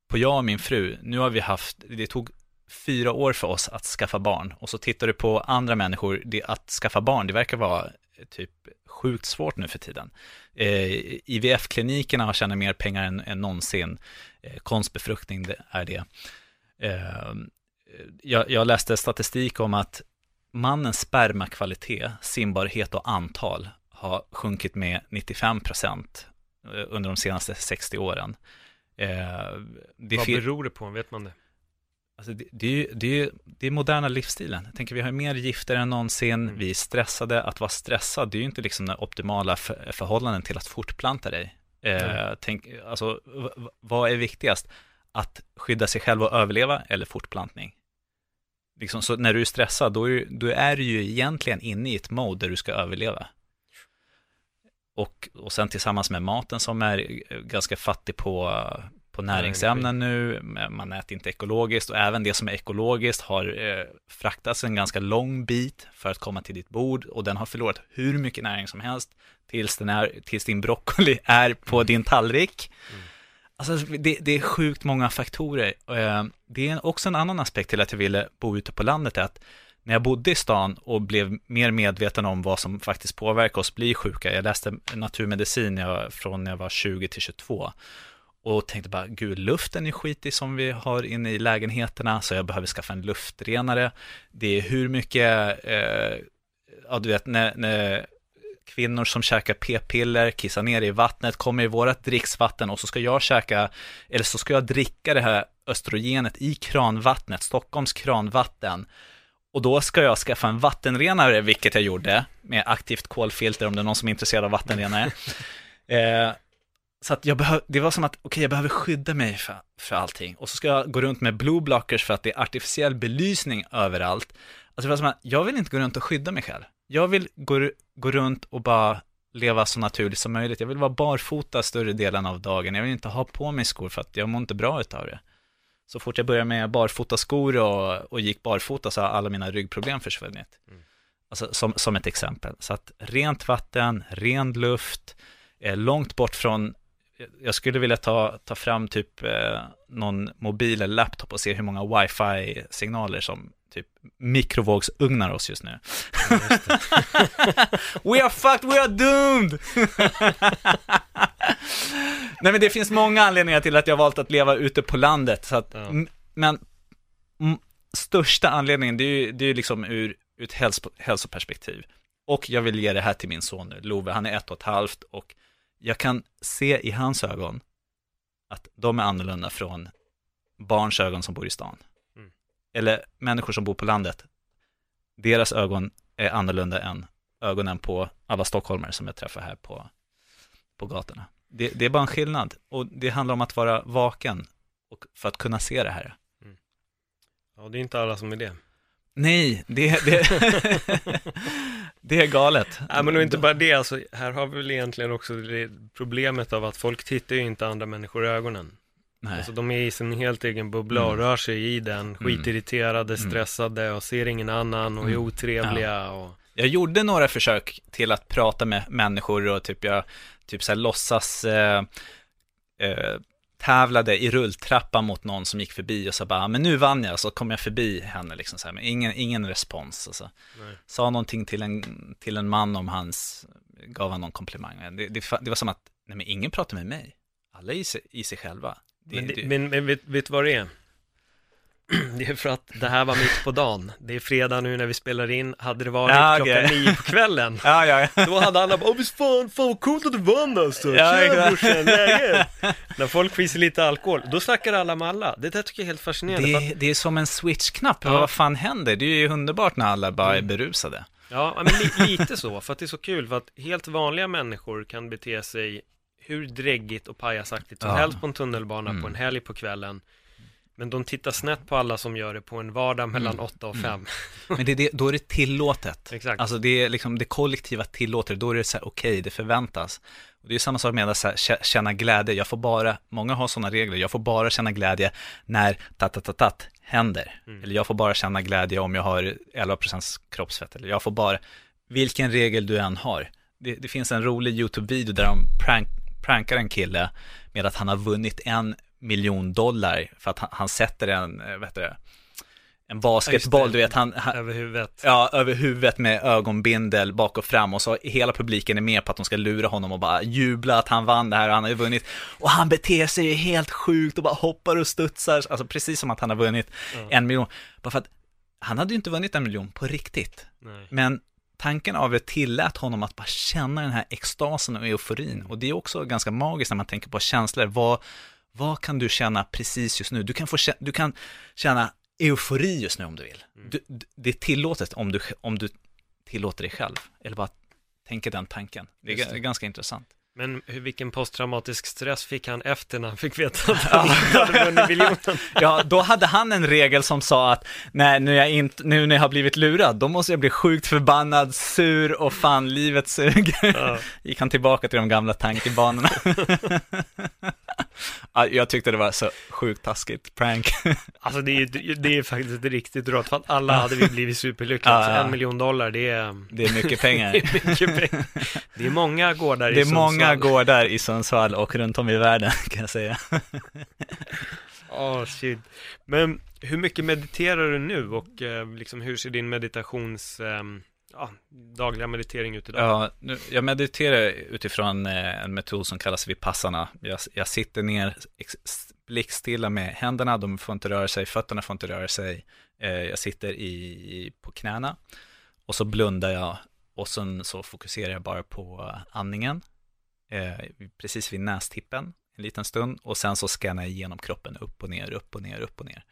på jag och min fru. Nu har vi haft, det tog fyra år för oss att skaffa barn. Och så tittar du på andra människor, det, att skaffa barn, det verkar vara typ sjukt svårt nu för tiden. Eh, I V F-klinikerna har tjänat mer pengar än, än någonsin. Eh, konstbefruktning det är det. Eh, jag, jag läste statistik om att mannens spermakvalitet, simbarhet och antal har sjunkit med nittiofem procent under de senaste sextio åren. Eh, det Vad beror det på? Vet man det? Alltså det, det, är ju, det, är ju, det är moderna livsstilen. Jag tänker, vi har mer gifter än någonsin. Mm. Vi är stressade. Att vara stressad, det är ju inte liksom den optimala för, förhållanden till att fortplanta dig. Mm. Eh, tänk, alltså, v, v, vad är viktigast? Att skydda sig själv och överleva, eller fortplantning? Liksom, så när du är stressad, då är, då är du ju egentligen inne i ett mode där du ska överleva. Och, och sen tillsammans med maten som är ganska fattig på... på näringsämnen nu, man äter inte ekologiskt, och även det som är ekologiskt har eh, fraktats en ganska lång bit för att komma till ditt bord, och den har förlorat hur mycket näring som helst tills, den är, tills din broccoli är på mm. din tallrik. Mm. Alltså det, det är sjukt många faktorer. Och, eh, det är också en annan aspekt till att jag ville bo ute på landet, är att när jag bodde i stan och blev mer medveten om vad som faktiskt påverkar oss bli sjuka, jag läste naturmedicin jag, från när jag var tjugo till tjugotvå, och tänkte bara, gud, luften är skitig som vi har inne i lägenheterna, så jag behöver skaffa en luftrenare. Det är hur mycket, eh, ja du vet, när, när, kvinnor som käkar p-piller, kissar ner i vattnet, kommer i vårat dricksvatten, och så ska jag käka, eller så ska jag dricka det här östrogenet i kranvattnet, Stockholms kranvatten. Och då ska jag skaffa en vattenrenare, vilket jag gjorde med aktivt kolfilter, om det är någon som är intresserad av vattenrenare. eh, så att jag behö- det var som att okej, okay, jag behöver skydda mig för, för allting. Och så ska jag gå runt med blue blockers för att det är artificiell belysning överallt. Alltså det var som att jag vill inte gå runt och skydda mig själv. Jag vill gå, gå runt och bara leva så naturligt som möjligt. Jag vill vara barfota större delen av dagen. Jag vill inte ha på mig skor för att jag mår inte bra utav det. Så fort jag började med barfota skor och, och gick barfota, så har alla mina ryggproblem försvunnit. Mm. Alltså, som, som ett exempel. Så att rent vatten, ren luft, eh, långt bort från... Jag skulle vilja ta, ta fram typ eh, någon mobil eller laptop och se hur många wifi-signaler som typ mikrovågsugnar oss just nu. Ja, just det. We are fucked, we are doomed! Nej, men det finns många anledningar till att jag valt att leva ute på landet. Så att, ja. m- men m- största anledningen, det är ju, det är ju liksom ur, ur ett hälso- hälsoperspektiv. Och jag vill ge det här till min son nu, Love. Han är ett och ett halvt, och jag kan se i hans ögon att de är annorlunda från barns ögon som bor i stan. Mm. Eller människor som bor på landet. Deras ögon är annorlunda än ögonen på alla stockholmare som jag träffar här på, på gatorna. Det, det är bara en skillnad. Och det handlar om att vara vaken och för att kunna se det här. Mm. Ja, det är inte alla som är det. Nej, det, det, det är galet. Ja, men inte bara det. Alltså, här har vi väl egentligen också problemet av att folk tittar ju inte andra människor i ögonen. Nej. Alltså, de är i sin helt egen bubbla och mm. rör sig i den. Skitirriterade, mm. stressade och ser ingen annan och är otrevliga. Ja. Och... Jag gjorde några försök till att prata med människor och typ jag typ så här låtsas... Eh, eh, tävlade i rulltrappan mot någon som gick förbi och sa bara, men nu vann jag, så kom jag förbi henne liksom så här, men ingen, ingen respons alltså. Sa någonting till en, till en man om hans, gav han någon komplimang. Det, det, det var som att, nej men ingen pratar med mig. Alla är i sig, i sig själva. Det, men det, det... men, men vet, vet vad det är? Det är för att det här var mitt på dagen. Det är fredag nu när vi spelar in. Hade det varit ja, klockan okay. nio på kvällen ja, ja, ja. Då hade alla bara, åh fan, fan vad coolt att du vann alltså. Ja, tjena brorsan, läget. När folk fiser lite alkohol, då snackar alla med alla. Det där tycker jag är helt fascinerande. Det, att... det är som en switch-knapp, ja. Vad fan händer? Det är ju underbart när alla bara är berusade. Ja, men li- lite så, för att det är så kul. För att helt vanliga människor kan bete sig hur dräggigt och pajasaktigt som ja. helst på en tunnelbana mm. på en helg på kvällen. Men de tittar snett på alla som gör det på en vardag mellan mm. åtta och fem. Mm. Men det, det, då är det tillåtet. Exakt. Alltså det är liksom det kollektiva tillåter. Då är det så här, okej, okay, det förväntas. Och det är samma sak med att så här, känna glädje. Jag får bara, många har sådana regler. Jag får bara känna glädje när tatatatat händer. Mm. Eller jag får bara känna glädje om jag har elva procent kroppsfett. Eller jag får bara, vilken regel du än har. Det, det finns en rolig YouTube-video där de prank, prankar en kille med att han har vunnit en miljon dollar för att han, han sätter en, vet du, en basketboll, det, du vet, han, han, över huvudet. Ja, över huvudet med ögonbindel bak och fram, och så hela publiken är med på att de ska lura honom och bara jubla att han vann det här och han har ju vunnit, och han beter sig ju helt sjukt och bara hoppar och studsar, alltså precis som att han har vunnit mm. en miljon, bara för att han hade ju inte vunnit en miljon på riktigt. Nej. Men tanken av det tillät honom att bara känna den här extasen och euforin, och det är också ganska magiskt när man tänker på känslor. Vad Vad kan du känna precis just nu? Du kan, få, du kan känna eufori just nu om du vill. Mm. Du, det är tillåtet om du, om du tillåter dig själv. Eller bara tänka den tanken. Det är just ganska det. Intressant. Men hur, vilken posttraumatisk stress fick han efter när han fick veta att han hade vunnit miljonen? Ja, då hade han en regel som sa att nej, nu, jag inte, nu när jag har blivit lurad, då måste jag bli sjukt förbannad, sur och fan, livet suger. Ja. Gick han tillbaka till de gamla tankebanorna. Jag tyckte det var så sjukt taskigt prank. Alltså det är ju det är faktiskt riktigt rått, för att alla hade vi blivit superlyckliga. Alltså en miljon dollar, det är... Det är mycket pengar. Det är, mycket pengar. Det är många gårdar i Sundsvall. Det är många gårdar i Sundsvall och runt om i världen, kan jag säga. Åh, oh, shit. Men hur mycket mediterar du nu, och liksom, hur ser din meditations... Ja, dagliga meditering ut idag. Ja, nu, jag mediterar utifrån eh, en metod som kallas Vipassana. Jag, jag sitter ner ex, blickstilla med händerna, de får inte röra sig, fötterna får inte röra sig. Eh, jag sitter i, i, på knäna och så blundar jag Och sen så fokuserar jag bara på andningen, eh, precis vid nästippen en liten stund. Och sen så scannar jag igenom kroppen upp och ner, upp och ner, upp och ner.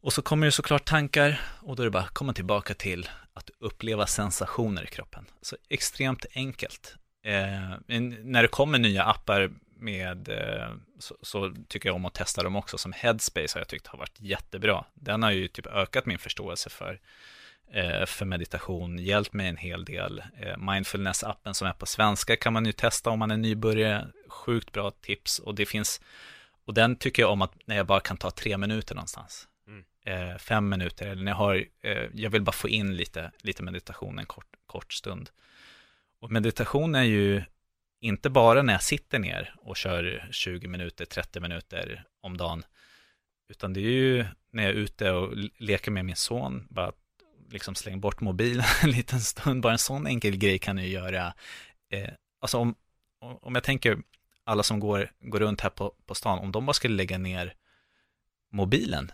Och så kommer det såklart tankar, och då är det bara att komma tillbaka till att uppleva sensationer i kroppen. Så extremt enkelt. Eh, när det kommer nya appar med, eh, så, så tycker jag om att testa dem också. Som Headspace har jag tyckt har varit jättebra. Den har ju typ ökat min förståelse för, eh, för meditation, hjälpt mig en hel del. Eh, mindfulness-appen som är på svenska kan man ju testa om man är nybörjare. Sjukt bra tips. Och det finns, och den tycker jag om att när jag bara kan ta tre minuter någonstans. Mm. Fem minuter, eller när jag har, jag vill bara få in lite, lite meditation en kort, kort stund. Och meditation är ju inte bara när jag sitter ner och kör tjugo minuter, trettio minuter om dagen, utan det är ju när jag är ute och leker med min son, bara liksom släng bort mobilen en liten stund, bara en sån enkel grej kan jag göra. Alltså om, om jag tänker alla som går, går runt här på, på stan, om de bara skulle lägga ner mobilen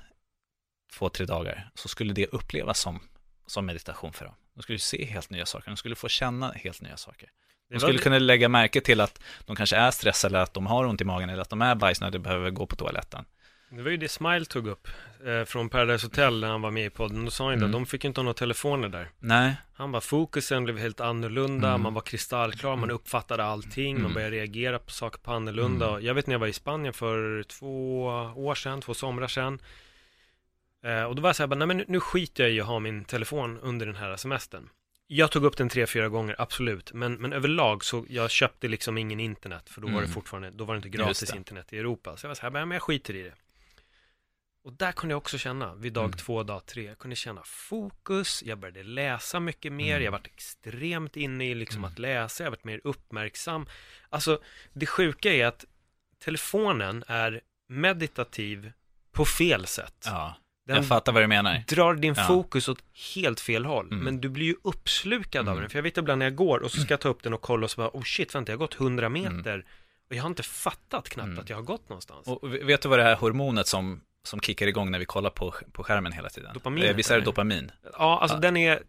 två, tre dagar, så skulle det upplevas som, som meditation för dem. De skulle se helt nya saker, de skulle få känna helt nya saker. De skulle kunna lägga märke till att de kanske är stressade, eller att de har ont i magen, eller att de är bajsnödiga och behöver gå på toaletten. Det var ju det Smile tog upp eh, från Paradise Hotel när han var med i podden. Då sa han mm. att de fick inte ha några telefoner där. Nej. Han bara, fokusen blev helt annorlunda, mm. man var kristallklar, mm. man uppfattade allting, mm. man började reagera på saker på annorlunda. Mm. Jag vet när jag var i Spanien för två år sedan, två somrar sedan. Eh, och då var jag så här, bara, nej men nu, nu skiter jag i att ha min telefon under den här semestern. Jag tog upp den tre, fyra gånger, absolut. Men, men överlag så jag köpte liksom ingen internet, för då mm. var det fortfarande, då var det inte gratis det. Internet i Europa. Så jag var så här, men jag skiter i det. Och där kunde jag också känna, vid dag mm. två, dag tre, jag kunde känna fokus, jag började läsa mycket mer, mm. jag varit extremt inne i liksom mm. att läsa, jag varit mer uppmärksam. Alltså, det sjuka är att telefonen är meditativ på fel sätt. Ja, den jag fattar vad du menar. Drar din ja. Fokus åt helt fel håll, mm. men du blir ju uppslukad mm. av den. För jag vet ibland när jag går och så ska jag ta upp den och kolla och så bara, oh shit, vänta, jag har gått hundra meter mm. och jag har inte fattat knappt mm. att jag har gått någonstans. Och vet du vad det här hormonet som som kickar igång när vi kollar på, på skärmen hela tiden. Dopamin, visar det dopamin? Ja, alltså ja. Den är,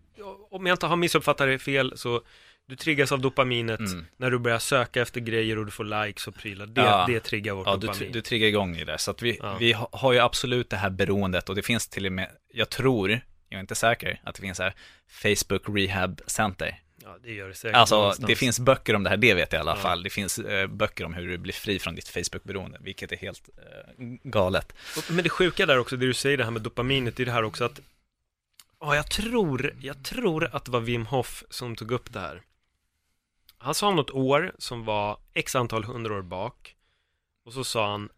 om jag inte har missuppfattat det fel, så du triggas av dopaminet mm. när du börjar söka efter grejer och du får likes och prylar. Det, ja. det triggar vårt ja, dopamin. Du, du triggar igång i det. Så att vi, ja. vi har ju absolut det här beroendet, och det finns till och med, jag tror, jag är inte säker, att det finns här Facebook Rehab Center. Ja, det gör det säkert. Alltså, någonstans. Det finns böcker om det här, det vet jag i alla ja. fall. Det finns eh, böcker om hur du blir fri från ditt Facebook-beroende, vilket är helt eh, galet. Men det sjuka där också, det du säger, det här med dopaminet, det är det här också att, ja, jag tror, jag tror att det var Wim Hof som tog upp det här. Han sa om något år som var x antal hundra år bak, och så sa han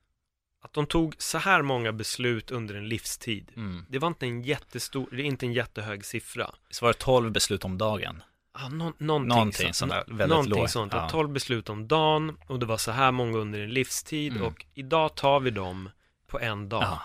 att de tog så här många beslut under en livstid. Mm. Det var inte en jättestor, det är inte en jättehög siffra. Så var det tolv beslut om dagen. Ah, no- någonting, någonting sånt, väldigt någonting sånt. Ja. tolv beslut om dagen, och det var så här många under en livstid mm. och idag tar vi dem på en dag. Ja.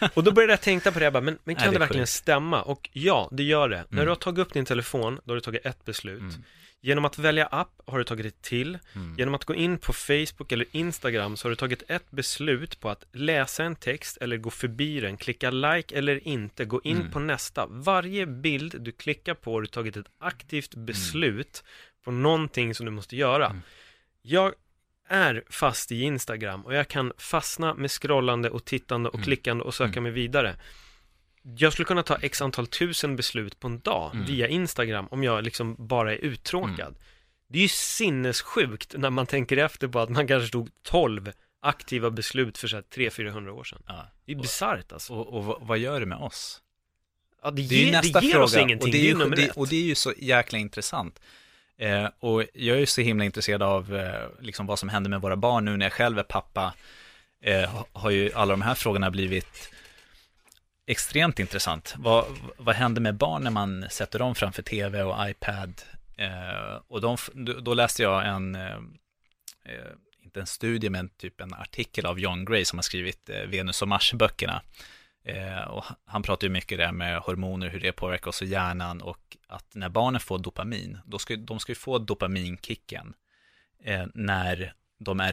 och, och då började jag tänka på det, jag bara, men, men kan Nej, det, det verkligen stämma? Och ja, det gör det. Mm. När du har tagit upp din telefon, då har du tagit ett beslut. Mm. Genom att välja app har du tagit ett till. Mm. Genom att gå in på Facebook eller Instagram så har du tagit ett beslut på att läsa en text eller gå förbi den, klicka like eller inte, gå in mm. på nästa. Varje bild du klickar på har du tagit ett aktivt beslut mm. på någonting som du måste göra. Mm. Jag är fast i Instagram och jag kan fastna med scrollande och tittande och mm. klickande och söka mm. mig vidare. Jag skulle kunna ta x antal tusen beslut på en dag mm. via Instagram om jag liksom bara är uttråkad. Mm. Det är ju sinnessjukt när man tänker efter på att man kanske tog tolv aktiva beslut för så här tre hundra till fyrahundra år sedan. Ja. Det är bisarrt alltså. Och, och, och vad gör det med oss? Ja, det, det är ju nästa fråga. Oss ingenting. Och det, är ju, det, är det, och det är ju så jäkla intressant. Eh, och jag är ju så himla intresserad av eh, liksom vad som händer med våra barn nu när jag själv är pappa. Eh, har ju alla de här frågorna blivit extremt intressant. Vad, vad händer med barn när man sätter dem framför tv och iPad? Eh, och de, då läste jag en, eh, inte en studie, men typ en artikel av John Gray som har skrivit eh, Venus och Mars-böckerna. Eh, och han pratar ju mycket där med hormoner, hur det påverkar oss och hjärnan, och att när barnen får dopamin, då ska, de ska ju få dopaminkicken eh, när de är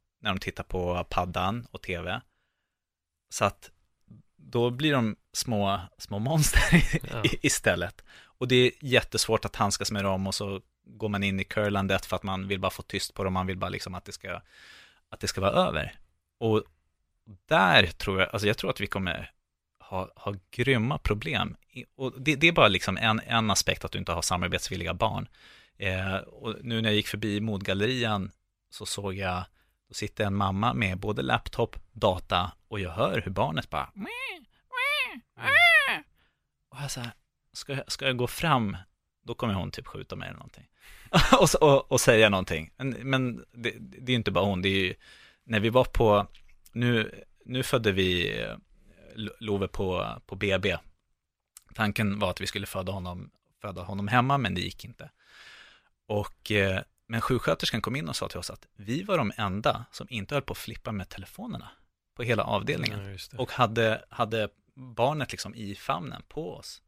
när de tittar på paddan och tv. Så att då blir de små, små monster ja. istället. Och det är jättesvårt att handskas med dem, och så går man in i curlandet för att man vill bara få tyst på dem. Man vill bara liksom att det ska, att det ska vara över. Och där tror jag, alltså jag tror att vi kommer ha, ha grymma problem. Och det, det är bara liksom en, en aspekt att du inte har samarbetsvilliga barn. Eh, och nu när jag gick förbi Modgallerian så såg jag, då sitter en mamma med både laptop, data, och jag hör hur barnet bara mm. Och jag så här, ska jag, ska jag gå fram, då kommer hon typ skjuta mig eller någonting och, och, och säga någonting. Men, men det, det är inte bara hon, det är ju, när vi var på, nu, nu födde vi Love på, på B B. Tanken var att vi skulle föda honom, föda honom hemma, men det gick inte. Och men sjuksköterskan kom in och sa till oss att vi var de enda som inte höll på att flippa med telefonerna på hela avdelningen. Ja, och hade, hade barnet liksom i famnen på oss.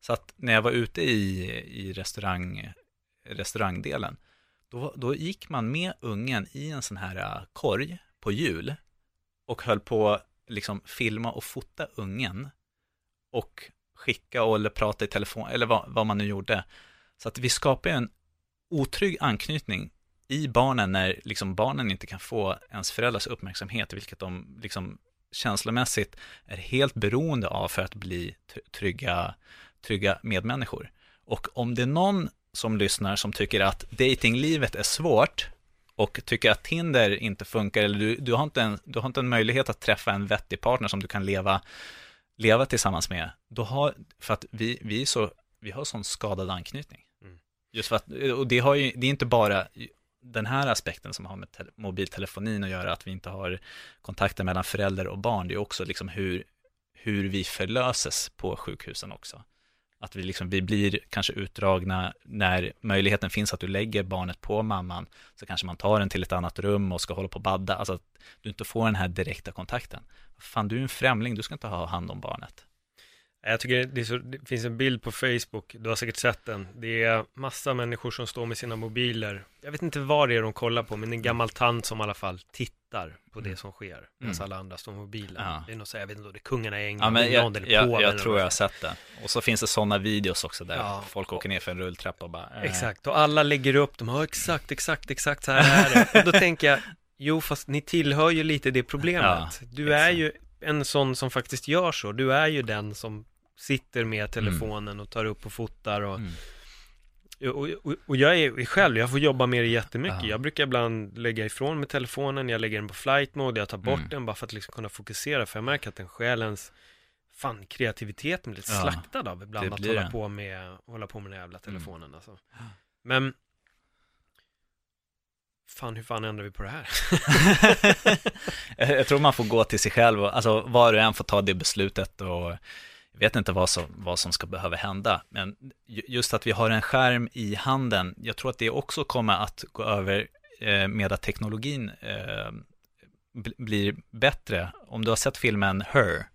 Så att när jag var ute i, i restaurang, restaurangdelen, då, då gick man med ungen i en sån här korg på hjul och höll på liksom filma och fota ungen och skicka och, eller prata i telefon eller vad, vad man nu gjorde. Så att vi skapade en otrygg anknytning i barnen när liksom barnen inte kan få ens föräldrars uppmärksamhet, vilket de liksom känslomässigt är helt beroende av för att bli trygga, trygga medmänniskor. Och om det är någon som lyssnar som tycker att datinglivet är svårt och tycker att Tinder inte funkar, eller du, du, har, inte en, du har inte en möjlighet att träffa en vettig partner som du kan leva, leva tillsammans med, då har, för att vi, vi, är så, vi har sån skadad anknytning. Just för att, och det, har ju, det är inte bara den här aspekten som har med te- mobiltelefonin att göra, att vi inte har kontakter mellan föräldrar och barn. Det är också liksom hur, hur vi förlöses på sjukhusen också. Att vi, liksom, vi blir kanske utdragna när möjligheten finns att du lägger barnet på mamman, så kanske man tar den till ett annat rum och ska hålla på och badda. Alltså att du inte får den här direkta kontakten. Fan, du är en främling, du ska inte ha hand om barnet. Jag tycker det, är så, det finns en bild på Facebook, du har säkert sett den. Det är massa människor som står med sina mobiler. Jag vet inte vad det är de kollar på, men en gammal tant som i alla fall tittar på det som sker. Mm. Medan alla andra står med mobilen. Ja. Det är nog så, jag vet inte, det är kungarna i England. Ja, men jag eller jag, på, jag tror jag har sett det. Och så finns det sådana videos också där ja. folk åker ner för en rulltrappa och bara... Eh. Exakt, och alla lägger upp dem. Ja, exakt, exakt, exakt, så här är det. Och då tänker jag, jo fast ni tillhör ju lite det problemet. Ja, du exakt. är ju en sån som faktiskt gör så. Du är ju den som sitter med telefonen mm. och tar upp och fotar och, mm. och, och, och jag är själv, jag får jobba med det jättemycket. Aha. Jag brukar ibland lägga ifrån med telefonen, jag lägger den på flight mode, jag tar bort mm. den bara för att liksom kunna fokusera, för jag märker att den själens fan kreativitet blir lite ja, slaktad av ibland att hålla det. på med hålla på med den jävla telefonen mm. alltså. Men fan, hur fan ändrar vi på det här? Jag tror man får gå till sig själv och, alltså, var du än får ta det beslutet, och jag vet inte vad som, vad som ska behöva hända, men just att vi har en skärm i handen, jag tror att det också kommer att gå över eh, med att teknologin eh, blir bättre. Om du har sett filmen Her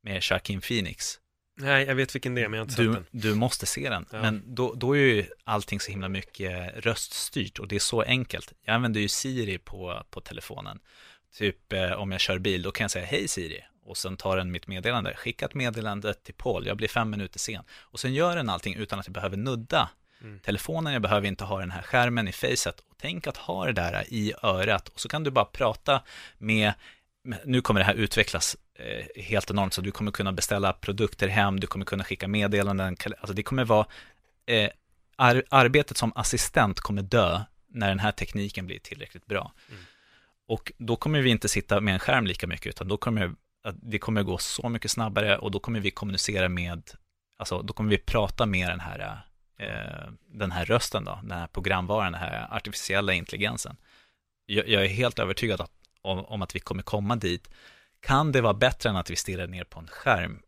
med Joaquin Phoenix. Nej, jag vet vilken det är, men jag har inte du, sett den. Du måste se den, ja. men då, då är ju allting så himla mycket röststyrt, och det är så enkelt. Jag använder ju Siri på, på telefonen. Typ eh, om jag kör bil, då kan jag säga hej Siri, och sen tar den mitt meddelande. Skickat meddelandet till Paul, jag blir fem minuter sen. Och sen gör den allting utan att jag behöver nudda mm. telefonen, jag behöver inte ha den här skärmen i facet. Och tänk att ha det där i örat, och så kan du bara prata med, nu kommer det här utvecklas eh, helt enormt. Så du kommer kunna beställa produkter hem, du kommer kunna skicka meddelanden. Alltså det kommer vara, eh, ar- arbetet som assistent kommer dö när den här tekniken blir tillräckligt bra. Mm. Och då kommer vi inte sitta med en skärm lika mycket, utan då kommer det kommer gå så mycket snabbare, och då kommer vi kommunicera med, alltså då kommer vi prata med den här, eh, den här rösten då, den här programvaran, den här artificiella intelligensen. Jag, jag är helt övertygad att, om, om att vi kommer komma dit. Kan det vara bättre än att vi stirrar ner på en skärm?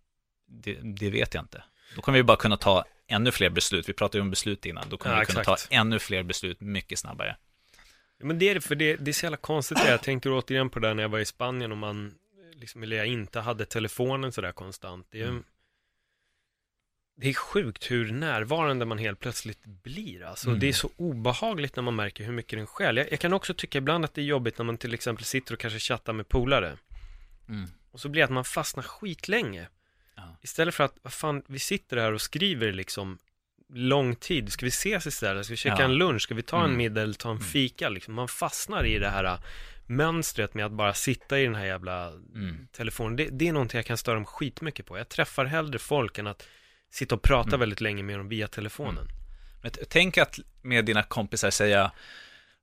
Det, det vet jag inte. Då kommer vi bara kunna ta ännu fler beslut. Vi pratade ju om beslut innan. Då kommer ja, vi kunna exakt. ta ännu fler beslut mycket snabbare. Men det är för det, det är så jävla konstigt. Jag tänker återigen på det när jag var i Spanien och man liksom, eller jag inte hade telefonen sådär konstant. Det är, mm. det är sjukt hur närvarande man helt plötsligt blir. Alltså, mm. Det är så obehagligt när man märker hur mycket den skäl. Jag, jag kan också tycka ibland att det är jobbigt när man till exempel sitter och kanske chattar med polare. Mm. Och så blir det att man fastnar skitlänge. Ja. Istället för att, vad fan, vi sitter här och skriver liksom lång tid, ska vi ses istället, ska vi käka ja. en lunch, ska vi ta mm. en middag eller ta en fika liksom. Man fastnar i det här mönstret med att bara sitta i den här jävla mm. telefonen. Det, det är någonting jag kan störa dem skitmycket på. Jag träffar hellre folk än att sitta och prata mm. väldigt länge med dem via telefonen. Mm. Men t- tänk att med dina kompisar säga,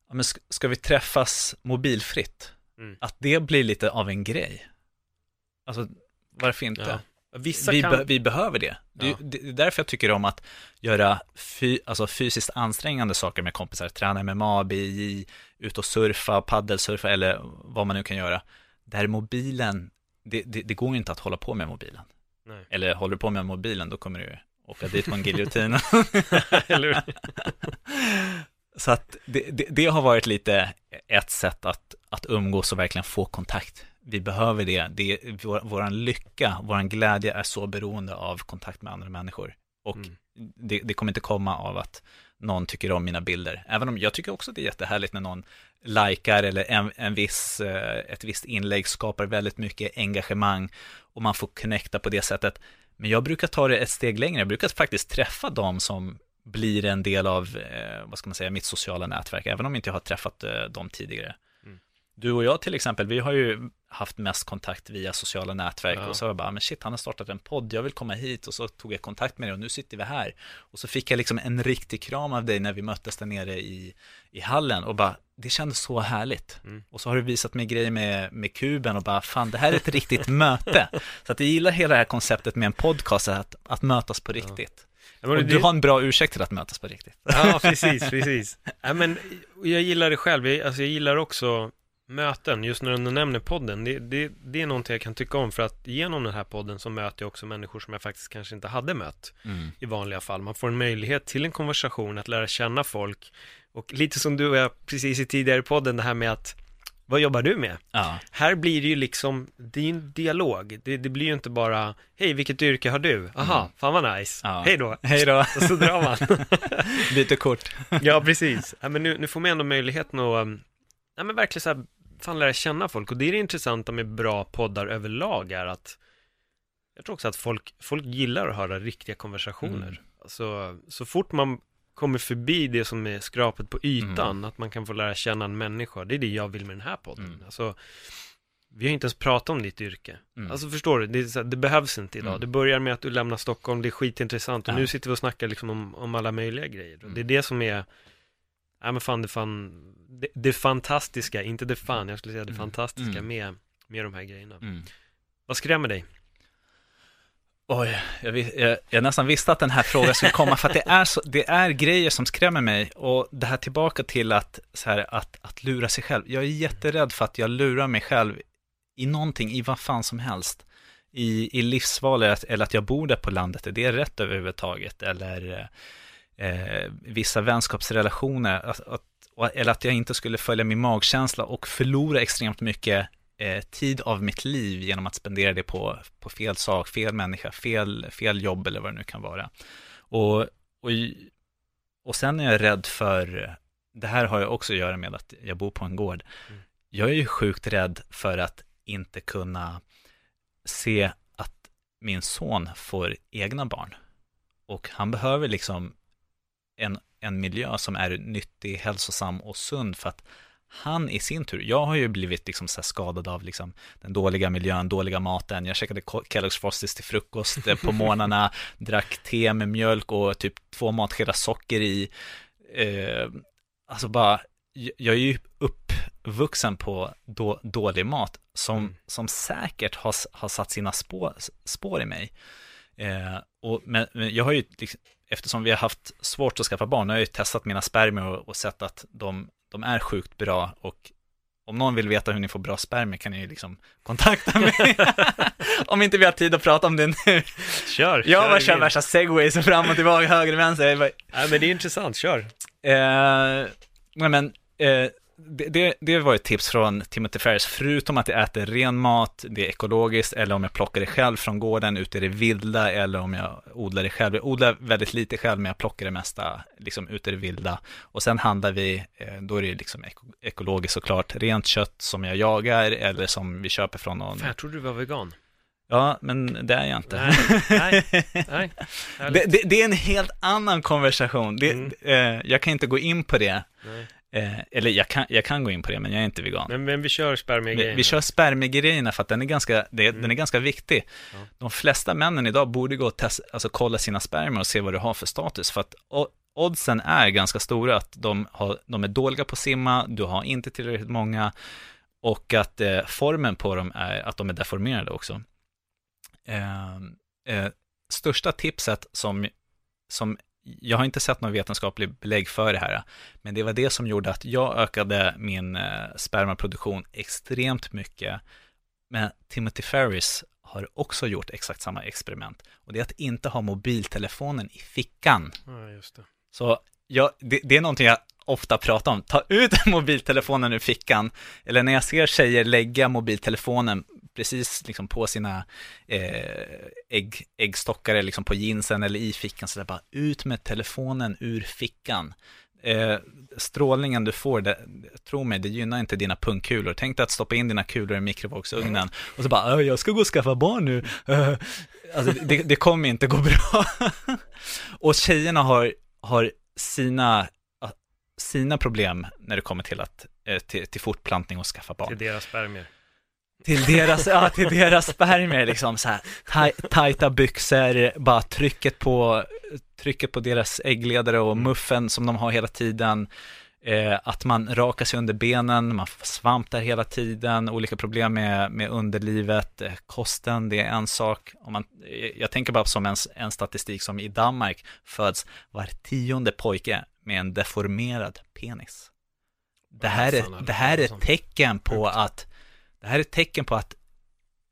ja, men ska, ska vi träffas mobilfritt? Mm. Att det blir lite av en grej. Alltså, varför inte? Ja. Vissa vi, kan... be- vi behöver det. Det, ja. det. det är därför jag tycker om att göra fy- alltså fysiskt ansträngande saker med kompisar. Träna M M A, B J, ut och surfa, paddelsurfa eller vad man nu kan göra. Där mobilen, det, det, det går inte att hålla på med mobilen. Nej. Eller håller du på med mobilen, då kommer du åka dit på en giljotin. Så att det, det, det har varit lite ett sätt att, att umgås och verkligen få kontakt. Vi behöver det. det vår, våran lycka, våran glädje är så beroende av kontakt med andra människor. Och mm. det, det kommer inte komma av att någon tycker om mina bilder. Även om jag tycker också att det är jättehärligt när någon likar eller en, en viss, ett visst inlägg skapar väldigt mycket engagemang och man får connecta på det sättet. Men jag brukar ta det ett steg längre. Jag brukar faktiskt träffa dem som blir en del av, vad ska man säga, mitt sociala nätverk, även om inte jag har träffat dem tidigare. Mm. Du och jag till exempel, vi har ju haft mest kontakt via sociala nätverk ja. och så var jag bara, men shit, han har startat en podd, jag vill komma hit, och så tog jag kontakt med dig och nu sitter vi här. Och så fick jag liksom en riktig kram av dig när vi möttes där nere i, i hallen och bara, det kändes så härligt. Mm. Och så har du visat mig grejer med, med kuben och bara, fan, det här är ett riktigt möte. Så att jag gillar hela det här konceptet med en podcast, att, att mötas på riktigt. Ja. Och du har en bra ursäkt till att mötas på riktigt. Ja, precis, precis. Ja, men jag gillar det själv. Alltså, jag gillar också möten. Just när du nämner podden, det, det, det är någonting jag kan tycka om. För att genom den här podden så möter jag också människor som jag faktiskt kanske inte hade mött mm. i vanliga fall. Man får en möjlighet till en konversation, att lära känna folk. Och lite som du och jag precis i tidigare podden, det här med att, vad jobbar du med? Ja. Här blir det ju liksom, det är ju en dialog. Det, det blir ju inte bara, hej, vilket yrke har du? Aha, mm. fan vad nice. Ja. Hej då. Hej då. Och så drar man. Byter kort. Ja, precis. Ja, men nu, nu får man ändå möjligheten att ja, men verkligen så här, fan lära känna folk. Och det är det intressanta med bra poddar överlag är att jag tror också att folk, folk gillar att höra riktiga konversationer. Mm. Alltså, så fort man kommer förbi det som är skrapet på ytan, mm. att man kan få lära känna en människa. Det är det jag vill med den här podden. Mm. Alltså, vi har inte ens pratat om ditt yrke. Mm. Alltså förstår du, det, är så här, det behövs inte idag. Mm. Det börjar med att du lämnar Stockholm, det är skitintressant. Och ja. nu sitter vi och snackar liksom om, om alla möjliga grejer. Mm. Det är det som är, ja men fan, det, fan det, det fantastiska, inte det fan, jag skulle säga det mm. fantastiska mm. Med, med de här grejerna. Mm. Vad skrämmer dig? Oj, jag, jag, jag nästan visste att den här frågan skulle komma, för att det är, så, det är grejer som skrämmer mig. Och det här tillbaka till att, så här, att, att lura sig själv. Jag är jätterädd för att jag lurar mig själv i någonting, i vad fan som helst. I, i livsval, eller att jag bor där på landet. Är det rätt överhuvudtaget? Eller eh, vissa vänskapsrelationer. Att, att, eller att jag inte skulle följa min magkänsla och förlora extremt mycket tid av mitt liv genom att spendera det på, på fel sak, fel människa, fel, fel jobb eller vad det nu kan vara. Och, och, och sen är jag rädd för, det här har jag också att göra med att jag bor på en gård. Mm. Jag är ju sjukt rädd för att inte kunna se att min son får egna barn. Och han behöver liksom en, en miljö som är nyttig, hälsosam och sund för att han i sin tur, jag har ju blivit liksom så här skadad av liksom den dåliga miljön, dåliga maten. Jag käkade Kellogg's Frosties till frukost på morgnarna, drack te med mjölk och typ två matskedar socker i. Eh, alltså bara, jag är ju uppvuxen på då, dålig mat som, mm. som säkert har, har satt sina spår, spår i mig. Eh, och, men, men jag har ju liksom, eftersom vi har haft svårt att skaffa barn, jag har ju testat mina spermier och, och sett att de, de är sjukt bra, och om någon vill veta hur ni får bra spermier kan ni ju liksom kontakta mig. Om inte vi har tid att prata om det nu. Kör! Jag bara kör värsta segways fram och tillbaka, höger och vänster. Bara... Nej, men det är intressant, kör! Eh, nej men... Eh, Det, det, det var ett tips från Timothy Ferriss, förutom att jag äter ren mat, det är ekologiskt, eller om jag plockar det själv från gården ute i det vilda, eller om jag odlar det själv. Jag odlar väldigt lite själv, men jag plockar det mesta liksom ute i det vilda. Och sen handlar vi, då är det liksom ekologiskt såklart, rent kött som jag jagar eller som vi köper från någon. Fan, jag trodde du var vegan. Ja, men det är jag inte. Nej, nej, nej. det, det, det är en helt annan konversation. Det, mm. eh, jag kan inte gå in på det. Nej. Eh, eller jag kan, jag kan gå in på det, men jag är inte vegan. Men, men vi kör spermigrejerna. Vi, vi kör spermigrejerna för att den är ganska, det, mm. den är ganska viktig. Ja. De flesta männen idag borde gå och test, alltså kolla sina spermier och se vad du har för status. För att oddsen är ganska stora att de, har, de är dåliga på att simma, du har inte tillräckligt många, och att eh, formen på dem är att de är deformerade också. Eh, eh, största tipset som... som jag har inte sett någon vetenskaplig belägg för det här, men det var det som gjorde att jag ökade min spermaproduktion extremt mycket. Men Timothy Ferriss har också gjort exakt samma experiment, och det är att inte ha mobiltelefonen i fickan. Ja, just det. Så jag, det, det är någonting jag ofta pratar om. Ta ut mobiltelefonen ur fickan, eller när jag ser tjejer lägga mobiltelefonen precis liksom på sina eh, ägg, äggstockar, liksom på jeansen eller i fickan, så där, bara ut med telefonen ur fickan. Eh, strålningen du får, det, tro mig, det gynnar inte dina pungkulor. Tänk dig att stoppa in dina kulor i mikrovågsugnen mm. och så bara, jag ska gå och skaffa barn nu. Uh, alltså, det, det kommer inte gå bra. Och tjejerna har, har sina... sina problem när det kommer till att till, till fortplantning och skaffa barn. Till deras spermier. Till deras ja, till deras spermier liksom så här taj, tajta byxor, bara trycket på trycket på deras äggledare och muffen som de har hela tiden, eh, att man rakar sig under benen, man svampar hela tiden, olika problem med med underlivet, kosten, det är en sak. Om man jag tänker bara på som en, en statistik som i Danmark föds var tionde pojke med en deformerad penis. Det här är det här är tecken på att det här är tecken på att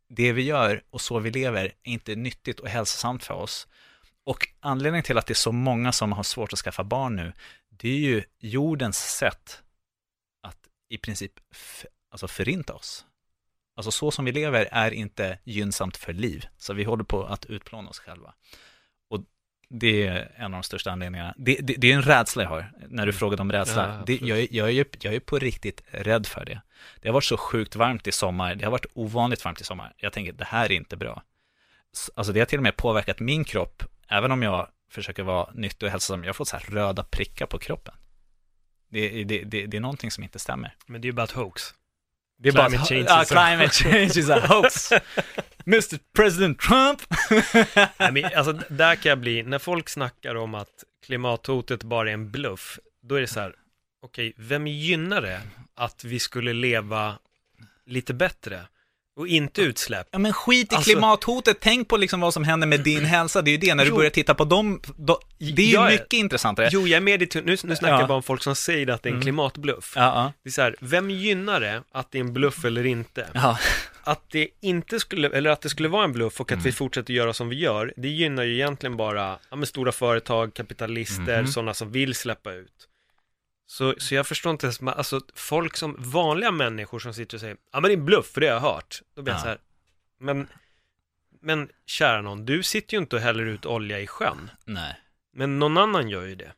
det vi gör och så vi lever är inte nyttigt och hälsosamt för oss. Och anledningen till att det är så många som har svårt att skaffa barn nu, det är ju jordens sätt att i princip f- alltså förinta oss. Alltså så som vi lever är inte gynnsamt för liv, så vi håller på att utplåna oss själva. Det är en av de största anledningarna. Det, det, det är en rädsla jag har, när du frågar om rädsla. Ja, det, jag, jag, är ju, jag är på riktigt rädd för det. Det har varit så sjukt varmt i sommar. Det har varit ovanligt varmt i sommar. Jag tänker, det här är inte bra. Alltså det har till och med påverkat min kropp. Även om jag försöker vara nyttig och hälsosam. Jag har fått så här röda prickar på kroppen. Det, det, det, det är någonting som inte stämmer. Men det är ju bara ett hoax. Det är climate, bara, change uh, climate change is a hoax. mister President Trump. I mean, alltså, där kan jag bli, när folk snackar om att klimathotet bara är en bluff, då är det så här, okej, okay, vem gynnar det att vi skulle leva lite bättre och inte utsläpp? Ja, men skit i alltså, klimathotet, tänk på liksom vad som händer med din hälsa, det är ju det, när du jo, börjar titta på dem, då, det är ju mycket är, intressantare. Jo, jag är med i, nu, nu snackar ja. jag bara om folk som säger att det är en mm. klimatbluff. Ja, ja. Det är så här, vem gynnar det att det är en bluff eller inte? Ja. Att det inte skulle, eller att det skulle vara en bluff och att mm. vi fortsätter göra som vi gör, det gynnar ju egentligen bara ja, men stora företag, kapitalister, mm. sådana som vill släppa ut. Så, så jag förstår inte ens, alltså folk som, vanliga människor som sitter och säger ja men det är en bluff för det har jag hört. Då blir jag ja. så här, men, men kära någon, du sitter ju inte och häller ut olja i sjön. Nej. Men någon annan gör ju det.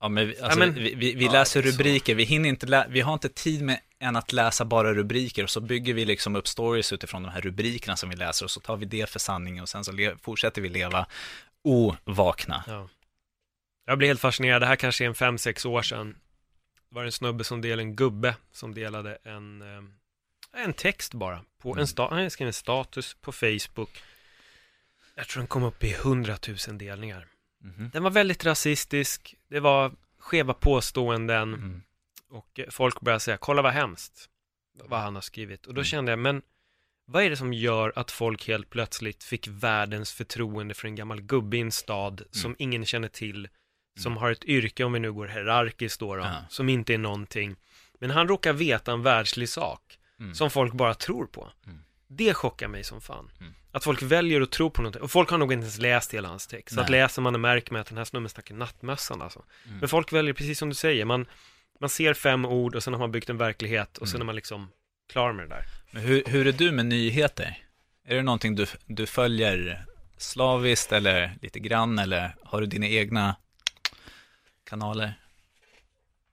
Ja men, alltså, ja, men vi, vi, vi ja, läser rubriker, så. vi hinner inte, lä- vi har inte tid med än att läsa bara rubriker, och så bygger vi liksom upp stories utifrån de här rubrikerna som vi läser, och så tar vi det för sanningen och sen så le- fortsätter vi leva ovakna. Ja. Jag blir helt fascinerad, det här kanske är en fem sex år sedan. Det var en snubbe som delade en gubbe som delade en, en text bara. På mm. en sta- han skrev en status på Facebook. Jag tror den kom upp i hundratusen delningar. Mm. Den var väldigt rasistisk. Det var skeva påståenden. Mm. Och folk började säga, kolla vad hemskt. Vad han har skrivit. Och då mm. kände jag, men vad är det som gör att folk helt plötsligt fick världens förtroende för en gammal gubbe i en stad mm. som ingen känner till, som mm. har ett yrke, om vi nu går hierarkiskt då, då uh-huh. som inte är någonting. Men han råkar veta en världslig sak mm. som folk bara tror på. Mm. Det chockar mig som fan. Mm. Att folk väljer att tro på någonting. Och folk har nog inte ens läst hela hans text. Så att läser man och märker med att den här snubben snackar nattmössan. Alltså. Mm. Men folk väljer, precis som du säger, man, man ser fem ord och sen har man byggt en verklighet och mm. sen är man liksom klar med det där. Men hur, hur är du med nyheter? Är det någonting du, du följer slaviskt eller lite grann? Eller har du dina egna kanaler?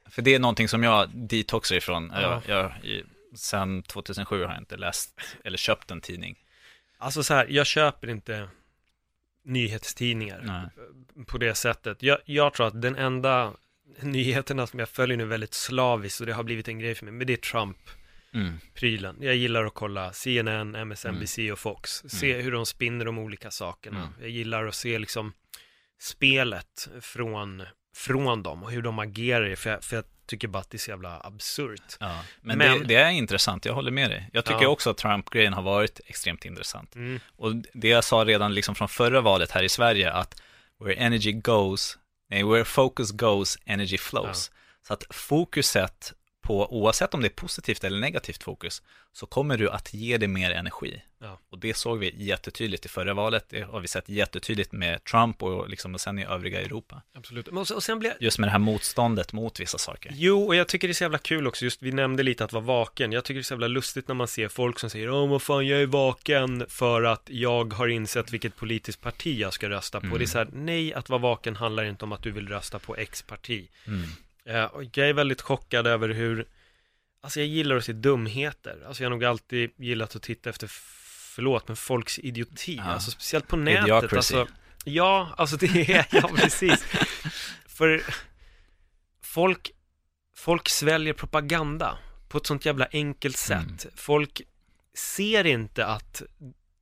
För det är någonting som jag detoxar ifrån. Ja. Jag, jag, sen tjugohundrasju har jag inte läst eller köpt en tidning. Alltså så här, jag köper inte nyhetstidningar. Nej. På det sättet. Jag, jag tror att den enda nyheterna som jag följer nu är väldigt slaviskt och det har blivit en grej för mig, men det är Trump. Mm. Prylen. Jag gillar att kolla C N N, M S N B C mm. och Fox. Se mm. hur de spinner de olika sakerna. Mm. Jag gillar att se liksom spelet från, från dem och hur de agerar, för jag, för jag tycker bara att det är så jävla absurt. Ja, men men... Det, det är intressant, jag håller med dig. Jag tycker ja. också att Trump-grejen har varit extremt intressant. Mm. Och det jag sa redan liksom från förra valet här i Sverige, att where energy goes, nej, where focus goes, energy flows. Ja. Så att fokuset på, oavsett om det är positivt eller negativt fokus, så kommer du att ge dig mer energi. Ja. Och det såg vi jättetydligt i förra valet. Det har vi sett jättetydligt med Trump och, liksom, och sen i övriga Europa. Absolut. Men och sen blir... Just med det här motståndet mot vissa saker. Jo, och jag tycker det är så jävla kul också. Just, vi nämnde lite att vara vaken. Jag tycker det är så jävla lustigt när man ser folk som säger, åh, vad fan, jag är vaken för att jag har insett vilket politiskt parti jag ska rösta på. Mm. Det är så här, nej, att vara vaken handlar inte om att du vill rösta på X parti. Mm. Jag är väldigt chockad över hur, alltså jag gillar att se dumheter. Alltså jag har nog alltid gillat att titta efter, förlåt, men folks idioti. Ja. Alltså speciellt på nätet. Alltså, ja, alltså det är, ja precis. För folk, folk sväljer propaganda på ett sånt jävla enkelt sätt. Mm. Folk ser inte att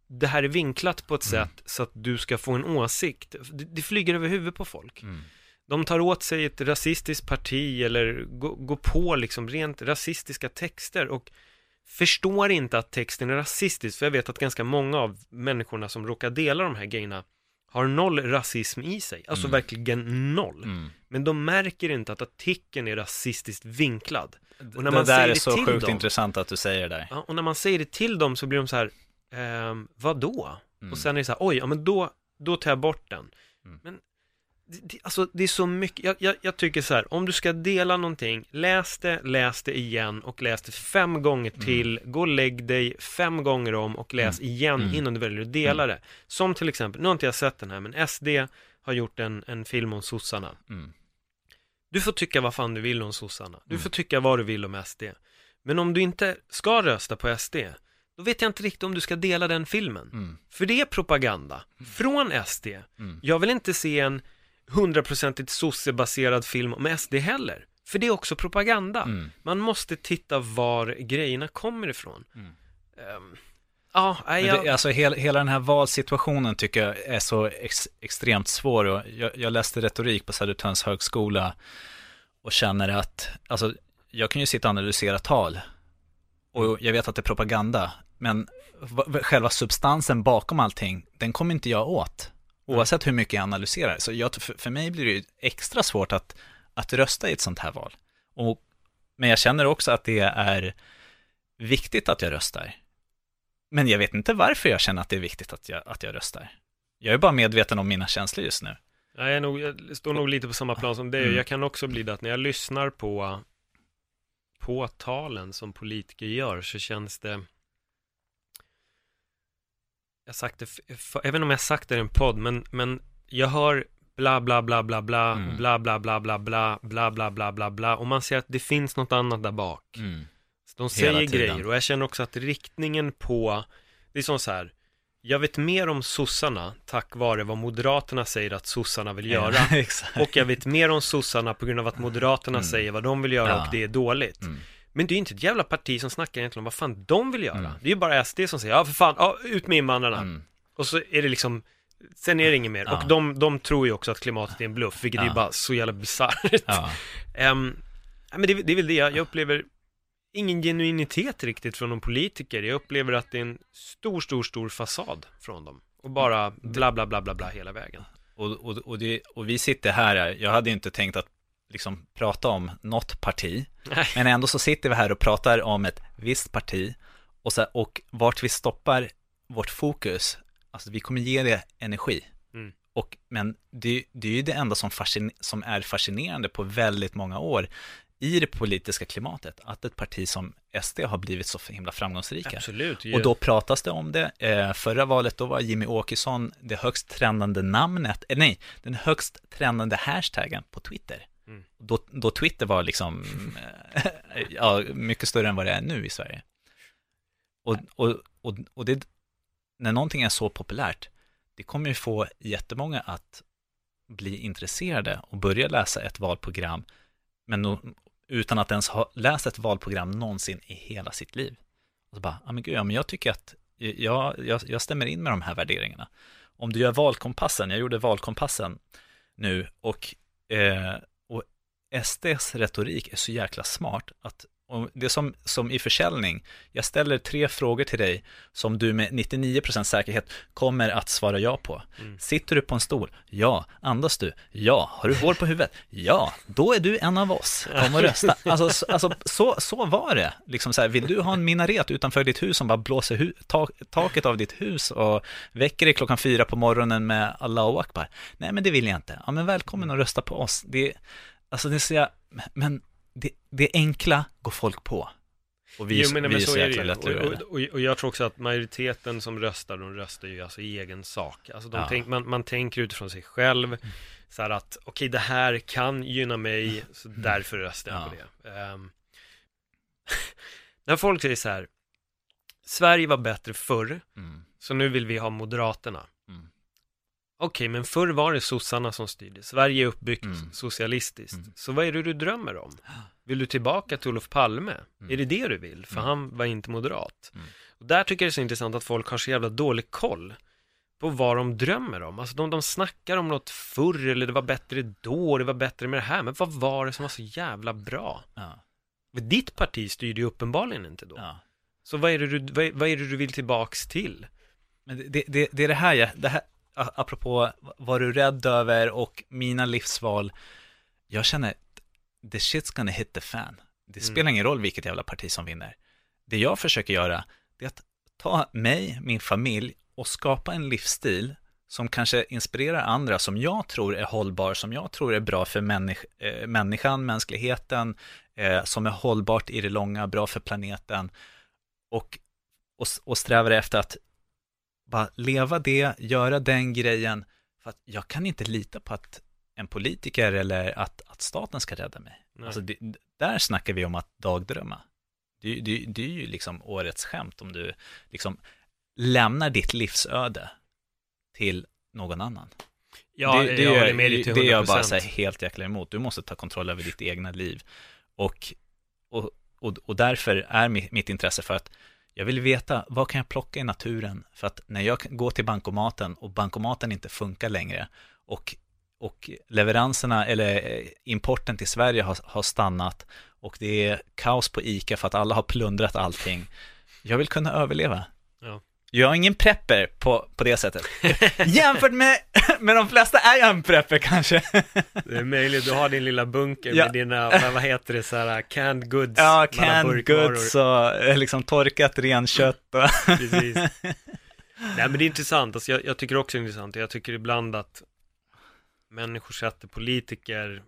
det här är vinklat på ett mm. sätt så att du ska få en åsikt. Det, det flyger över huvudet på folk. Mm. De tar åt sig ett rasistiskt parti eller går gå på liksom rent rasistiska texter och förstår inte att texten är rasistisk. För jag vet att ganska många av människorna som råkar dela de här grejerna har noll rasism i sig. Alltså mm. verkligen noll. Mm. Men de märker inte att artikeln är rasistiskt vinklad. Och när man det där säger är det så sjukt dem, intressant att du säger det där. Ja, och när man säger det till dem så blir de så här, ehm, vadå? Mm. Och sen är det så här, oj, ja, men då, då tar jag bort den. Mm. Men det, alltså det är så mycket, jag, jag, jag tycker så här, om du ska dela någonting, läs det, läs det igen och läs det fem gånger till, mm. gå och lägg dig fem gånger om och läs mm. igen mm. innan du väljer att dela mm. det. Som till exempel, nu har inte jag sett den här, men S D har gjort en, en film om sossarna. Mm. Du får tycka vad fan du vill om sossarna, du mm. får tycka vad du vill om S D. Men om du inte ska rösta på S D, då vet jag inte riktigt om du ska dela den filmen. Mm. För det är propaganda mm. från S D. Mm. Jag vill inte se en hundraprocentigt sossebaserad film om S D heller. För det är också propaganda. Mm. Man måste titta var grejerna kommer ifrån. Mm. Um, ja, jag... det, alltså, hela, hela den här valsituationen tycker jag är så ex, extremt svår. Och jag, jag läste retorik på Södertörns högskola och känner att alltså, jag kan ju sitta och analysera tal. Och jag vet att det är propaganda. Men v- själva substansen bakom allting, den kommer inte jag åt. Oavsett hur mycket jag analyserar. Så jag, för, för mig blir det ju extra svårt att, att rösta i ett sånt här val. Och, men jag känner också att det är viktigt att jag röstar. Men jag vet inte varför jag känner att det är viktigt att jag, att jag röstar. Jag är bara medveten om mina känslor just nu. Jag, är nog, jag står nog lite på samma plan som dig. Mm. Jag kan också bli det att när jag lyssnar på, på talen som politiker gör så känns det... Jag sagt det, även om jag sagt det i en podd, men, men jag hör bla bla bla bla bla, mm. bla bla bla bla bla bla bla bla bla bla, och man ser att det finns något annat där bak. Mm. De säger grejer och jag känner också att riktningen på, det är som så här, jag vet mer om sossarna tack vare vad Moderaterna säger att sossarna vill göra. Ja, exakt. Och jag vet mer om sossarna på grund av att Moderaterna mm. säger vad de vill göra ja. och det är dåligt. Mm. Men det är ju inte ett jävla parti som snackar egentligen om vad fan de vill göra. Mm. Det är ju bara S D som säger, ja för fan, ja, ut med invandrarna. Mm. Och så är det liksom, sen är det inget mer. Ja. Och de, de tror ju också att klimatet är en bluff, vilket ja. är ju bara så jävla bizarrt. Ja. um, men det, det är väl det, jag, jag upplever ingen genuinitet riktigt från de politiker. Jag upplever att det är en stor, stor, stor fasad från dem. Och bara bla bla bla bla bla hela vägen. Och, och, och, det, och vi sitter här, jag hade inte tänkt att liksom prata om något parti. Nej. Men ändå så sitter vi här och pratar om ett visst parti och, så, och vart vi stoppar vårt fokus, alltså vi kommer ge det energi. Mm. Och, men det, det är ju det enda som, fasciner- som är fascinerande på väldigt många år i det politiska klimatet, att ett parti som S D har blivit så himla framgångsrika. Absolut, yeah. Och då pratas det om det. Eh, förra valet då var Jimmy Åkesson det högst trendande namnet, eh, nej, den högst trendande hashtaggen på Twitter. Mm. Då, då Twitter var liksom ja, mycket större än vad det är nu i Sverige. Och, och, och, och det, när någonting är så populärt, det kommer ju få jättemånga att bli intresserade och börja läsa ett valprogram, men då, utan att ens ha läst ett valprogram någonsin i hela sitt liv. Och så bara, ah, men gud, ja, men jag tycker att jag, jag, jag stämmer in med de här värderingarna. Om du gör valkompassen, jag gjorde valkompassen nu och eh, S D:s retorik är så jäkla smart att det är som, som i försäljning. Jag ställer tre frågor till dig som du med nittionio procent säkerhet kommer att svara ja på. Mm. Sitter du på en stol? Ja. Andas du? Ja. Har du hår på huvudet? Ja. Då är du en av oss. Kom och rösta. Alltså, så, alltså, så, så var det. Liksom så här, vill du ha en minaret utanför ditt hus som bara blåser hu- tak, taket av ditt hus och väcker dig klockan fyra på morgonen med Allahu Akbar? Nej, men det vill jag inte. Ja, men välkommen att rösta på oss. Det Alltså det säger jag, men det, det enkla går folk på. Och vi, jo, men, vi men, är så, så jäkla lättlurade. Och, och, och jag tror också att majoriteten som röstar, de röstar ju alltså i egen sak. Alltså de ja. tänk, man, man tänker utifrån sig själv, mm. så här att okej, okay, det här kan gynna mig, så mm. därför röstar jag ja. på det. Um, när folk säger så här, Sverige var bättre förr, mm. så nu vill vi ha Moderaterna. Mm. Okej, men förr var det sossarna som styrde. Sverige är uppbyggt mm. socialistiskt. Mm. Så vad är det du drömmer om? Vill du tillbaka till Olof Palme? Mm. Är det det du vill? För mm. han var inte moderat. Mm. Och där tycker jag det är så intressant att folk har så jävla dålig koll på vad de drömmer om. Alltså de, de snackar om något förr, eller det var bättre då, det var bättre med det här. Men vad var det som var så jävla bra? Ja. Ditt parti styrde ju uppenbarligen inte då. Ja. Så vad är det du, vad, vad är det du vill tillbaks till? Men det, det, det, det är det här jag... Det här... apropå vad du är rädd över och mina livsval, jag känner the shit's gonna hit the fan. Det spelar mm. ingen roll vilket jävla parti som vinner. Det jag försöker göra, det är att ta mig, min familj och skapa en livsstil som kanske inspirerar andra, som jag tror är hållbar, som jag tror är bra för människ- människan, mänskligheten, eh, som är hållbart i det långa, bra för planeten, och, och, och strävar efter att bara leva det, göra den grejen, för att jag kan inte lita på att en politiker eller att, att staten ska rädda mig. Alltså det, där snackar vi om att dagdrömma. Det, det, det är ju liksom årets skämt om du liksom lämnar ditt livsöde till någon annan. Ja, det, det, jag, det, är, med det, till hundra procent. Det är jag bara så här, helt jäkla emot. Du måste ta kontroll över ditt egna liv. Och, och, och, och därför är mitt, mitt intresse för att jag vill veta, vad kan jag plocka i naturen? För att när jag går till bankomaten och bankomaten inte funkar längre och, och leveranserna eller importen till Sverige har, har stannat och det är kaos på ICA för att alla har plundrat allting. Jag vill kunna överleva. Ja. Jag är ingen prepper på, på det sättet. Jämfört med, med de flesta är jag en prepper kanske. Det är möjligt, du har din lilla bunker ja. med dina, vad heter det, så här, canned goods. Ja, canned goods och liksom torkat renkött. Och precis. Nej, men det är intressant, alltså, jag, jag tycker också det är intressant. Jag tycker ibland att människor sätter politiker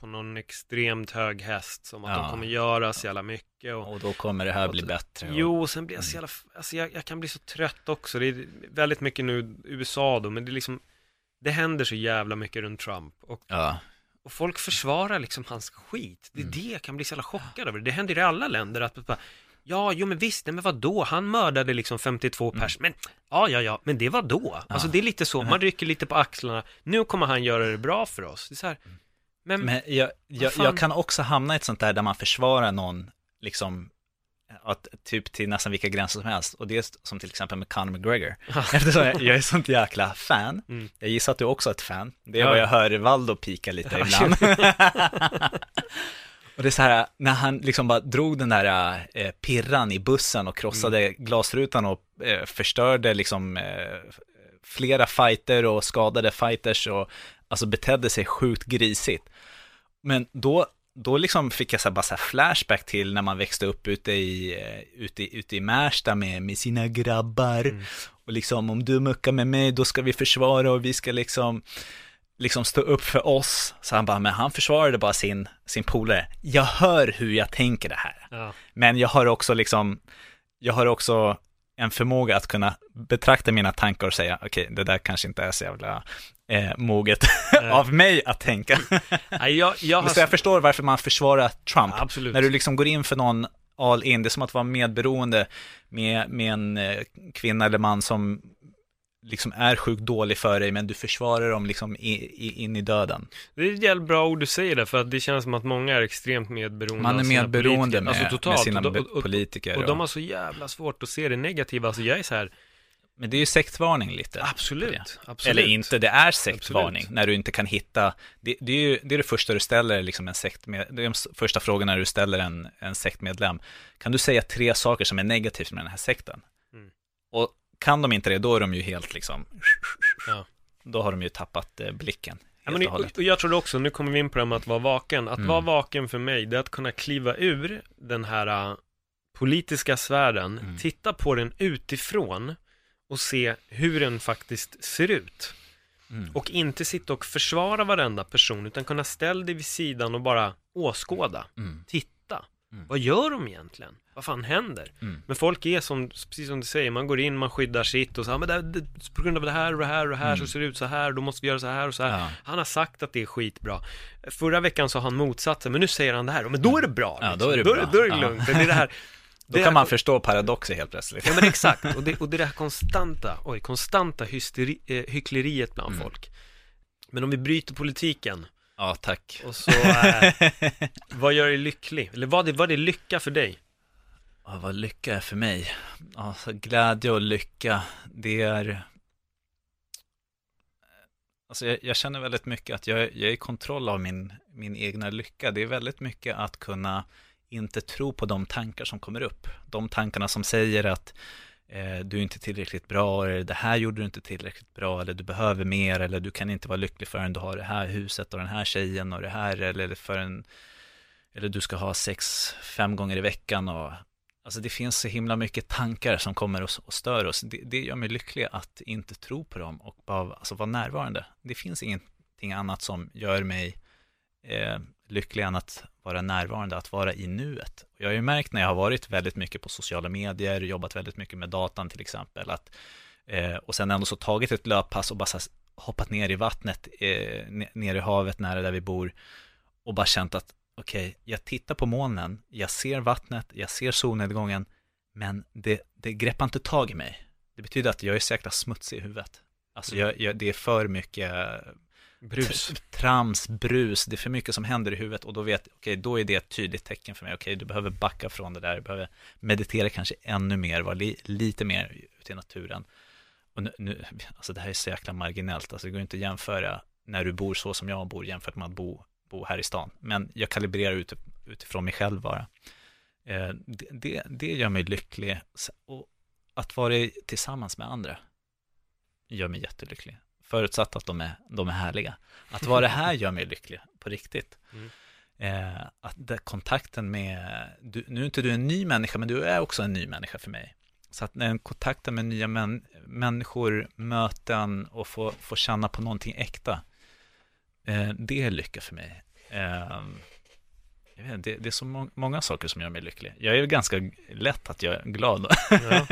på någon extremt hög häst, som att ja. de kommer göra så jävla mycket. Och, och då kommer det här och, bli bättre. Och... Jo, och sen blir jag så jävla... Alltså jag, jag kan bli så trött också. Det är väldigt mycket nu U S A då, men det är liksom... Det händer så jävla mycket runt Trump. Och, ja. och folk försvarar liksom hans skit. Det är mm. det jag kan bli så jävla chockad över. Det händer i alla länder att... Bara, Ja, jo men visst, nej, men vadå? Han mördade liksom femtiotvå mm. pers. Men ja, ja, ja, men det var då. Ah. Alltså det är lite så, man rycker lite på axlarna. Nu kommer han göra det bra för oss. Det är så här, men, men jag, jag, jag kan också hamna i ett sånt där där man försvarar någon liksom att, typ till nästan vilka gränser som helst. Och det är som till exempel med Conor McGregor. Eftersom jag, jag är sånt jäkla fan. Mm. Jag gissar att du också är ett fan. Det är ja. Vad jag hör Valdo pika lite ibland. Och det är så här, när han liksom bara drog den där eh, pirran i bussen och krossade mm. glasrutan och eh, förstörde liksom eh, flera fighter och skadade fighters och alltså betedde sig sjukt grisigt. Men då, då liksom fick jag så här, bara så här flashback till när man växte upp ute i, ute, ute i Märsta med, med sina grabbar. Mm. Och liksom, om du muckar med mig, då ska vi försvara och vi ska liksom... liksom stå upp för oss. Så han bara, men han försvarade bara sin, sin polare. Jag hör hur jag tänker det här. Ja. Men jag har också liksom, jag har också en förmåga att kunna betrakta mina tankar och säga, okej, okay, det där kanske inte är så jävla eh, moget äh. av mig att tänka. Ja, jag, jag, har... så jag förstår varför man försvarar Trump. Ja, när du liksom går in för någon all in, det är som att vara medberoende med, med en eh, kvinna eller man som liksom är sjukt dålig för dig, men du försvarar dem liksom i, i, in i döden. Det är ett jävligt bra ord du säger det, för att det känns som att många är extremt medberoende. Man är medberoende med, alltså totalt, med sina och, och, och, politiker. Och, och, och de har så jävla svårt att se det negativa. Alltså jag är så här... Men det är ju sektvarning lite. Absolut. absolut. Eller inte, det är sektvarning. Absolut. När du inte kan hitta... Det, det är ju det, är det första du ställer liksom en sekt... Med, det är de första frågan när du ställer en, en sektmedlem. Kan du säga tre saker som är negativt med den här sekten? Mm. Och kan de inte det, då är de ju helt liksom... Ja. Då har de ju tappat eh, blicken. Ja, men, och, och jag tror också, nu kommer vi in på det med att vara vaken. Att mm. vara vaken för mig, det är att kunna kliva ur den här uh, politiska sfären, mm. titta på den utifrån och se hur den faktiskt ser ut. Mm. Och inte sitta och försvara varenda person, utan kunna ställa dig vid sidan och bara åskåda. Mm. Titta. Mm. Vad gör de egentligen? Vad fan händer? Mm. Men folk är som, precis som du säger, man går in, man skyddar sitt och så, men det, det, på grund av det här och det här och det här mm. så ser det ut så här, då måste vi göra så här och så här. Ja. Han har sagt att det är skitbra. Förra veckan så har han motsatsen, men nu säger han det här, men då är det bra. Liksom. Ja, då är det, då, bra. Då är det lugnt. Ja. Det är det här, det då kan här, man förstå paradoxer helt plötsligt. Ja, men exakt. Och det, och det är det här konstanta, oj, konstanta hysteri, eh, hyckleriet bland mm. folk. Men om vi bryter politiken... Ja, tack. Och så, äh, vad gör dig lycklig? Eller vad är, vad är lycka för dig? Ja, vad lycka är för mig? Alltså, glädje och lycka, det är... Alltså, jag, jag känner väldigt mycket att jag, jag är i kontroll av min, min egna lycka. Det är väldigt mycket att kunna inte tro på de tankar som kommer upp. De tankarna som säger att eh, du är inte tillräckligt bra, eller det här gjorde du inte tillräckligt bra, eller du behöver mer, eller du kan inte vara lycklig förrän du har det här huset och den här tjejen och det här, eller förrän, eller du ska ha sex fem gånger i veckan och... Alltså det finns så himla mycket tankar som kommer och, och stör oss. Det, det gör mig lycklig att inte tro på dem och bara alltså vara närvarande. Det finns ingenting annat som gör mig eh, lycklig än att vara närvarande, att vara i nuet. Jag har ju märkt när jag har varit väldigt mycket på sociala medier, jobbat väldigt mycket med datan till exempel, att, eh, och sen ändå så tagit ett löppass och bara så hoppat ner i vattnet, eh, ner i havet nära där vi bor och bara känt att okej, okay, jag tittar på molnen, jag ser vattnet, jag ser solnedgången, men det, det greppar inte tag i mig. Det betyder att jag är säkert smutsig i huvudet. Alltså jag, jag, det är för mycket brus. T- trams, brus, det är för mycket som händer i huvudet och då vet okej, okay, då är det ett tydligt tecken för mig. Okej, okay, du behöver backa från det där, du behöver meditera kanske ännu mer, vara li, lite mer ute i naturen. Och nu, nu, alltså det här är så jäkla marginellt, alltså det går inte att jämföra när du bor så som jag bor jämfört med att bo bo här i stan, men jag kalibrerar ut, utifrån mig själv bara. Eh, det, det, det gör mig lycklig och att vara tillsammans med andra gör mig jättelycklig. Förutsatt att de är, de är härliga. Att vara här gör mig lycklig på riktigt. Mm. Eh, att det, kontakten med, du, nu är inte du en ny människa, men du är också en ny människa för mig. Så att när kontakten med nya män, människor, möten och få, få känna på någonting äkta, det är lycka för mig. jag vet inte, det, det är så må- många saker som gör mig lycklig. Jag är ganska lätt att jag är glad ja.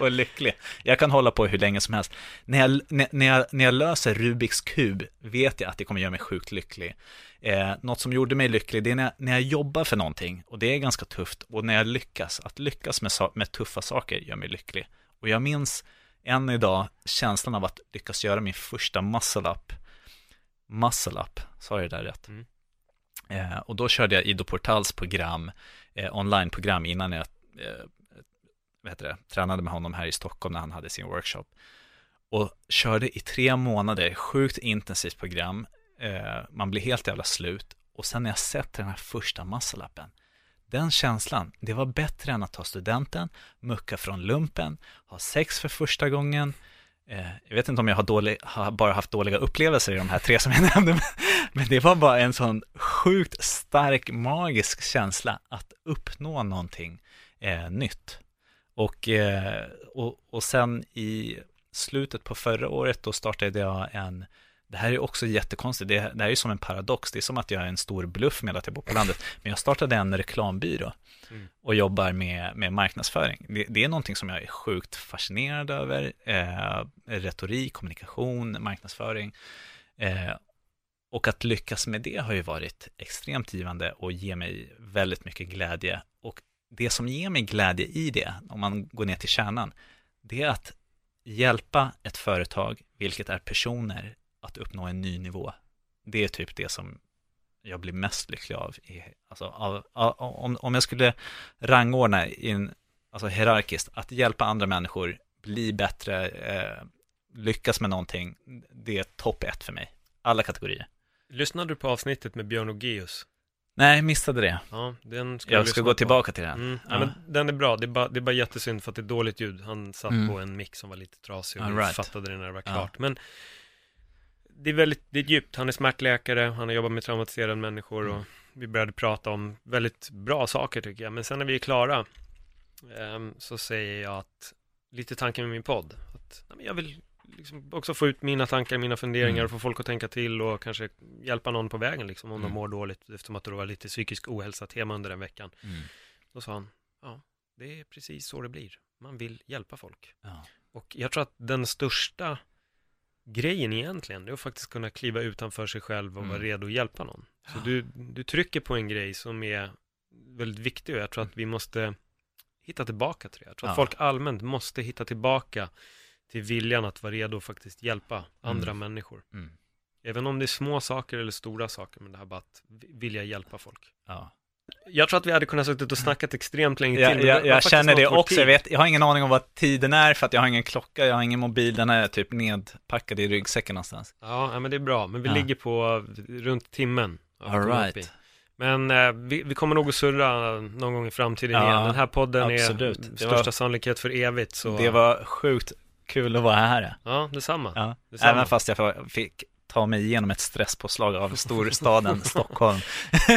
och lycklig. Jag kan hålla på hur länge som helst. När jag, när, när jag, när jag löser Rubiks kub vet jag att det kommer göra mig sjukt lycklig. Eh, något som gjorde mig lycklig, det är när jag, när jag jobbar för någonting, och det är ganska tufft, och när jag lyckas, att lyckas med, med tuffa saker gör mig lycklig. Och jag minns än idag känslan av att lyckas göra min första muscle-up. Muscle-up, sa jag där rätt? Mm. Eh, och då körde jag Ido Portals program, eh, online-program innan jag eh, vad heter det, tränade med honom här i Stockholm när han hade sin workshop. Och körde i tre månader, sjukt intensivt program. Eh, man blir helt jävla slut. Och sen när jag sätter den här första muscle-upen, den känslan, det var bättre än att ta studenten, mucka från lumpen, ha sex för första gången. Eh, jag vet inte om jag har, dålig, har bara haft dåliga upplevelser i de här tre som jag nämnde, men, men det var bara en sån sjukt stark, magisk känsla att uppnå någonting eh, nytt. Och, eh, och, och sen i slutet på förra året då startade jag en... Det här är också jättekonstigt. Det, det här är som en paradox. Det är som att jag är en stor bluff med att jag bor på landet. Men jag startade en reklambyrå och jobbar med, med marknadsföring. Det, det är någonting som jag är sjukt fascinerad över. Eh, retorik, kommunikation, marknadsföring. Eh, och att lyckas med det har ju varit extremt givande och ger mig väldigt mycket glädje. Och det som ger mig glädje i det, om man går ner till kärnan, det är att hjälpa ett företag, vilket är personer, att uppnå en ny nivå. Det är typ det som jag blir mest lycklig av. Alltså, av, av om, om jag skulle rangordna in, alltså hierarkiskt, att hjälpa andra människor, bli bättre, eh, lyckas med någonting, det är topp ett för mig. Alla kategorier. Lyssnade du på avsnittet med Björn Ogeus? Nej, missade det. Ja, den ska jag ska gå på. Tillbaka till den. Mm. Ja, ja. Men den är bra, det är, bara, det är bara jättesynd för att det är dåligt ljud. Han satt mm. på en mic som var lite trasig och right. Vi fattade det när det var klart. Ja. Men det är väldigt det är djupt. Han är smärtläkare, han har jobbat med traumatiserade människor och mm. vi började prata om väldigt bra saker tycker jag. Men sen när vi är klara um, så säger jag att lite tanken med min podd. Att, nej, men jag vill liksom också få ut mina tankar, mina funderingar mm. och få folk att tänka till och kanske hjälpa någon på vägen liksom, om mm. de mår dåligt eftersom att det var lite psykisk ohälsa tema under den veckan. Mm. Då sa han, ja, det är precis så det blir. Man vill hjälpa folk. Ja. Och jag tror att den största grejen egentligen, det är att faktiskt kunna kliva utanför sig själv och mm. vara redo att hjälpa någon. Så du, du trycker på en grej som är väldigt viktig och jag tror att vi måste hitta tillbaka till det. Jag tror ja. att folk allmänt måste hitta tillbaka till viljan att vara redo och faktiskt hjälpa mm. andra människor. Mm. Även om det är små saker eller stora saker, men det här bara att vilja hjälpa folk. Ja. Jag tror att vi hade kunnat suttit och snackat extremt länge till. Jag, jag, jag känner det också. Jag, vet, jag har ingen aning om vad tiden är för att jag har ingen klocka, jag har ingen mobil. Den är typ nedpackad i ryggsäcken någonstans. Ja, men det är bra. Men vi ja. ligger på runt timmen. All right. Men eh, vi, vi kommer nog att surra någon gång i framtiden ja, igen. Den här podden absolut. är största var, sannolikhet för evigt. Så. Det var sjukt kul att vara här. Ja, detsamma. Ja. detsamma. Även fast jag fick ta mig igenom ett stresspåslag av storstaden Stockholm.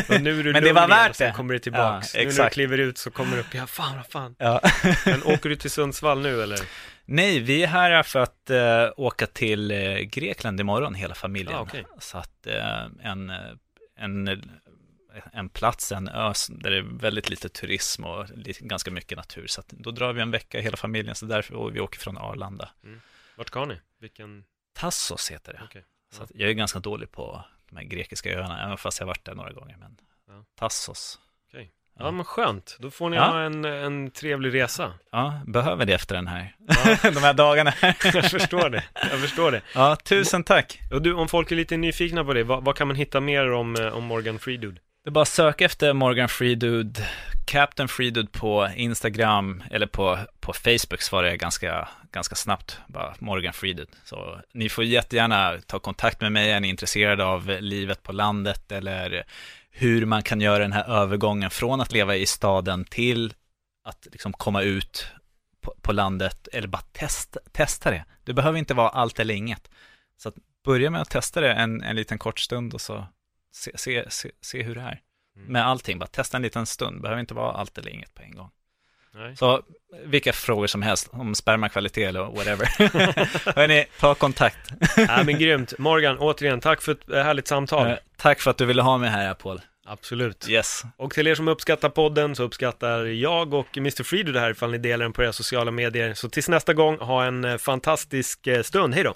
Men nu är du men det var värt det. Kommer du tillbaks. Ja, nu när du kliver ut så kommer du upp. Ja, fan, vad fan. Ja. Men åker du till Sundsvall nu eller? Nej, vi är här för att uh, åka till uh, Grekland imorgon, hela familjen. Ah, okay. Så att uh, en, en, en plats, en ö där det är väldigt lite turism och lite, ganska mycket natur. Så att, då drar vi en vecka hela familjen, så därför och vi åker från Arlanda. Mm. Vart ska ni? Vilken? Tassos heter det. Okay. Så att jag är ganska dålig på de här grekiska öarna, även fast jag har varit där några gånger. Men ja. Tassos. Okej. Ja, men skönt. Då får ni ja. ha en, en trevlig resa. Ja, behöver det efter den här. Ja. De här dagarna. Jag förstår det. Jag förstår det. Ja, tusen tack. Och du, om folk är lite nyfikna på det, vad, vad kan man hitta mer om, om Morgan Freedude? Det är bara söka efter Morgan Freedude, Captain Freedude på Instagram eller på, på Facebook svarar jag ganska, ganska snabbt. Bara Morgan Freedude. Så ni får jättegärna ta kontakt med mig. Är ni intresserade av livet på landet eller hur man kan göra den här övergången från att leva i staden till att liksom komma ut på, på landet eller bara test, testa det. Det behöver inte vara allt eller inget. Så att börja med att testa det en, en liten kort stund och så Se, se, se, se hur det är mm. med allting, bara testa en liten stund, behöver inte vara allt eller inget på en gång. Nej. Så vilka frågor som helst om spermakvalitet eller whatever. Hörrni, ta kontakt. Ja, men grymt, Morgan, återigen tack för ett härligt samtal. eh, Tack för att du ville ha mig här, Paul. Absolut. Yes. Och till er som uppskattar podden så uppskattar jag och mister Freedude det här ifall ni delar den på era sociala medier. Så tills nästa gång, ha en fantastisk stund. Hej då!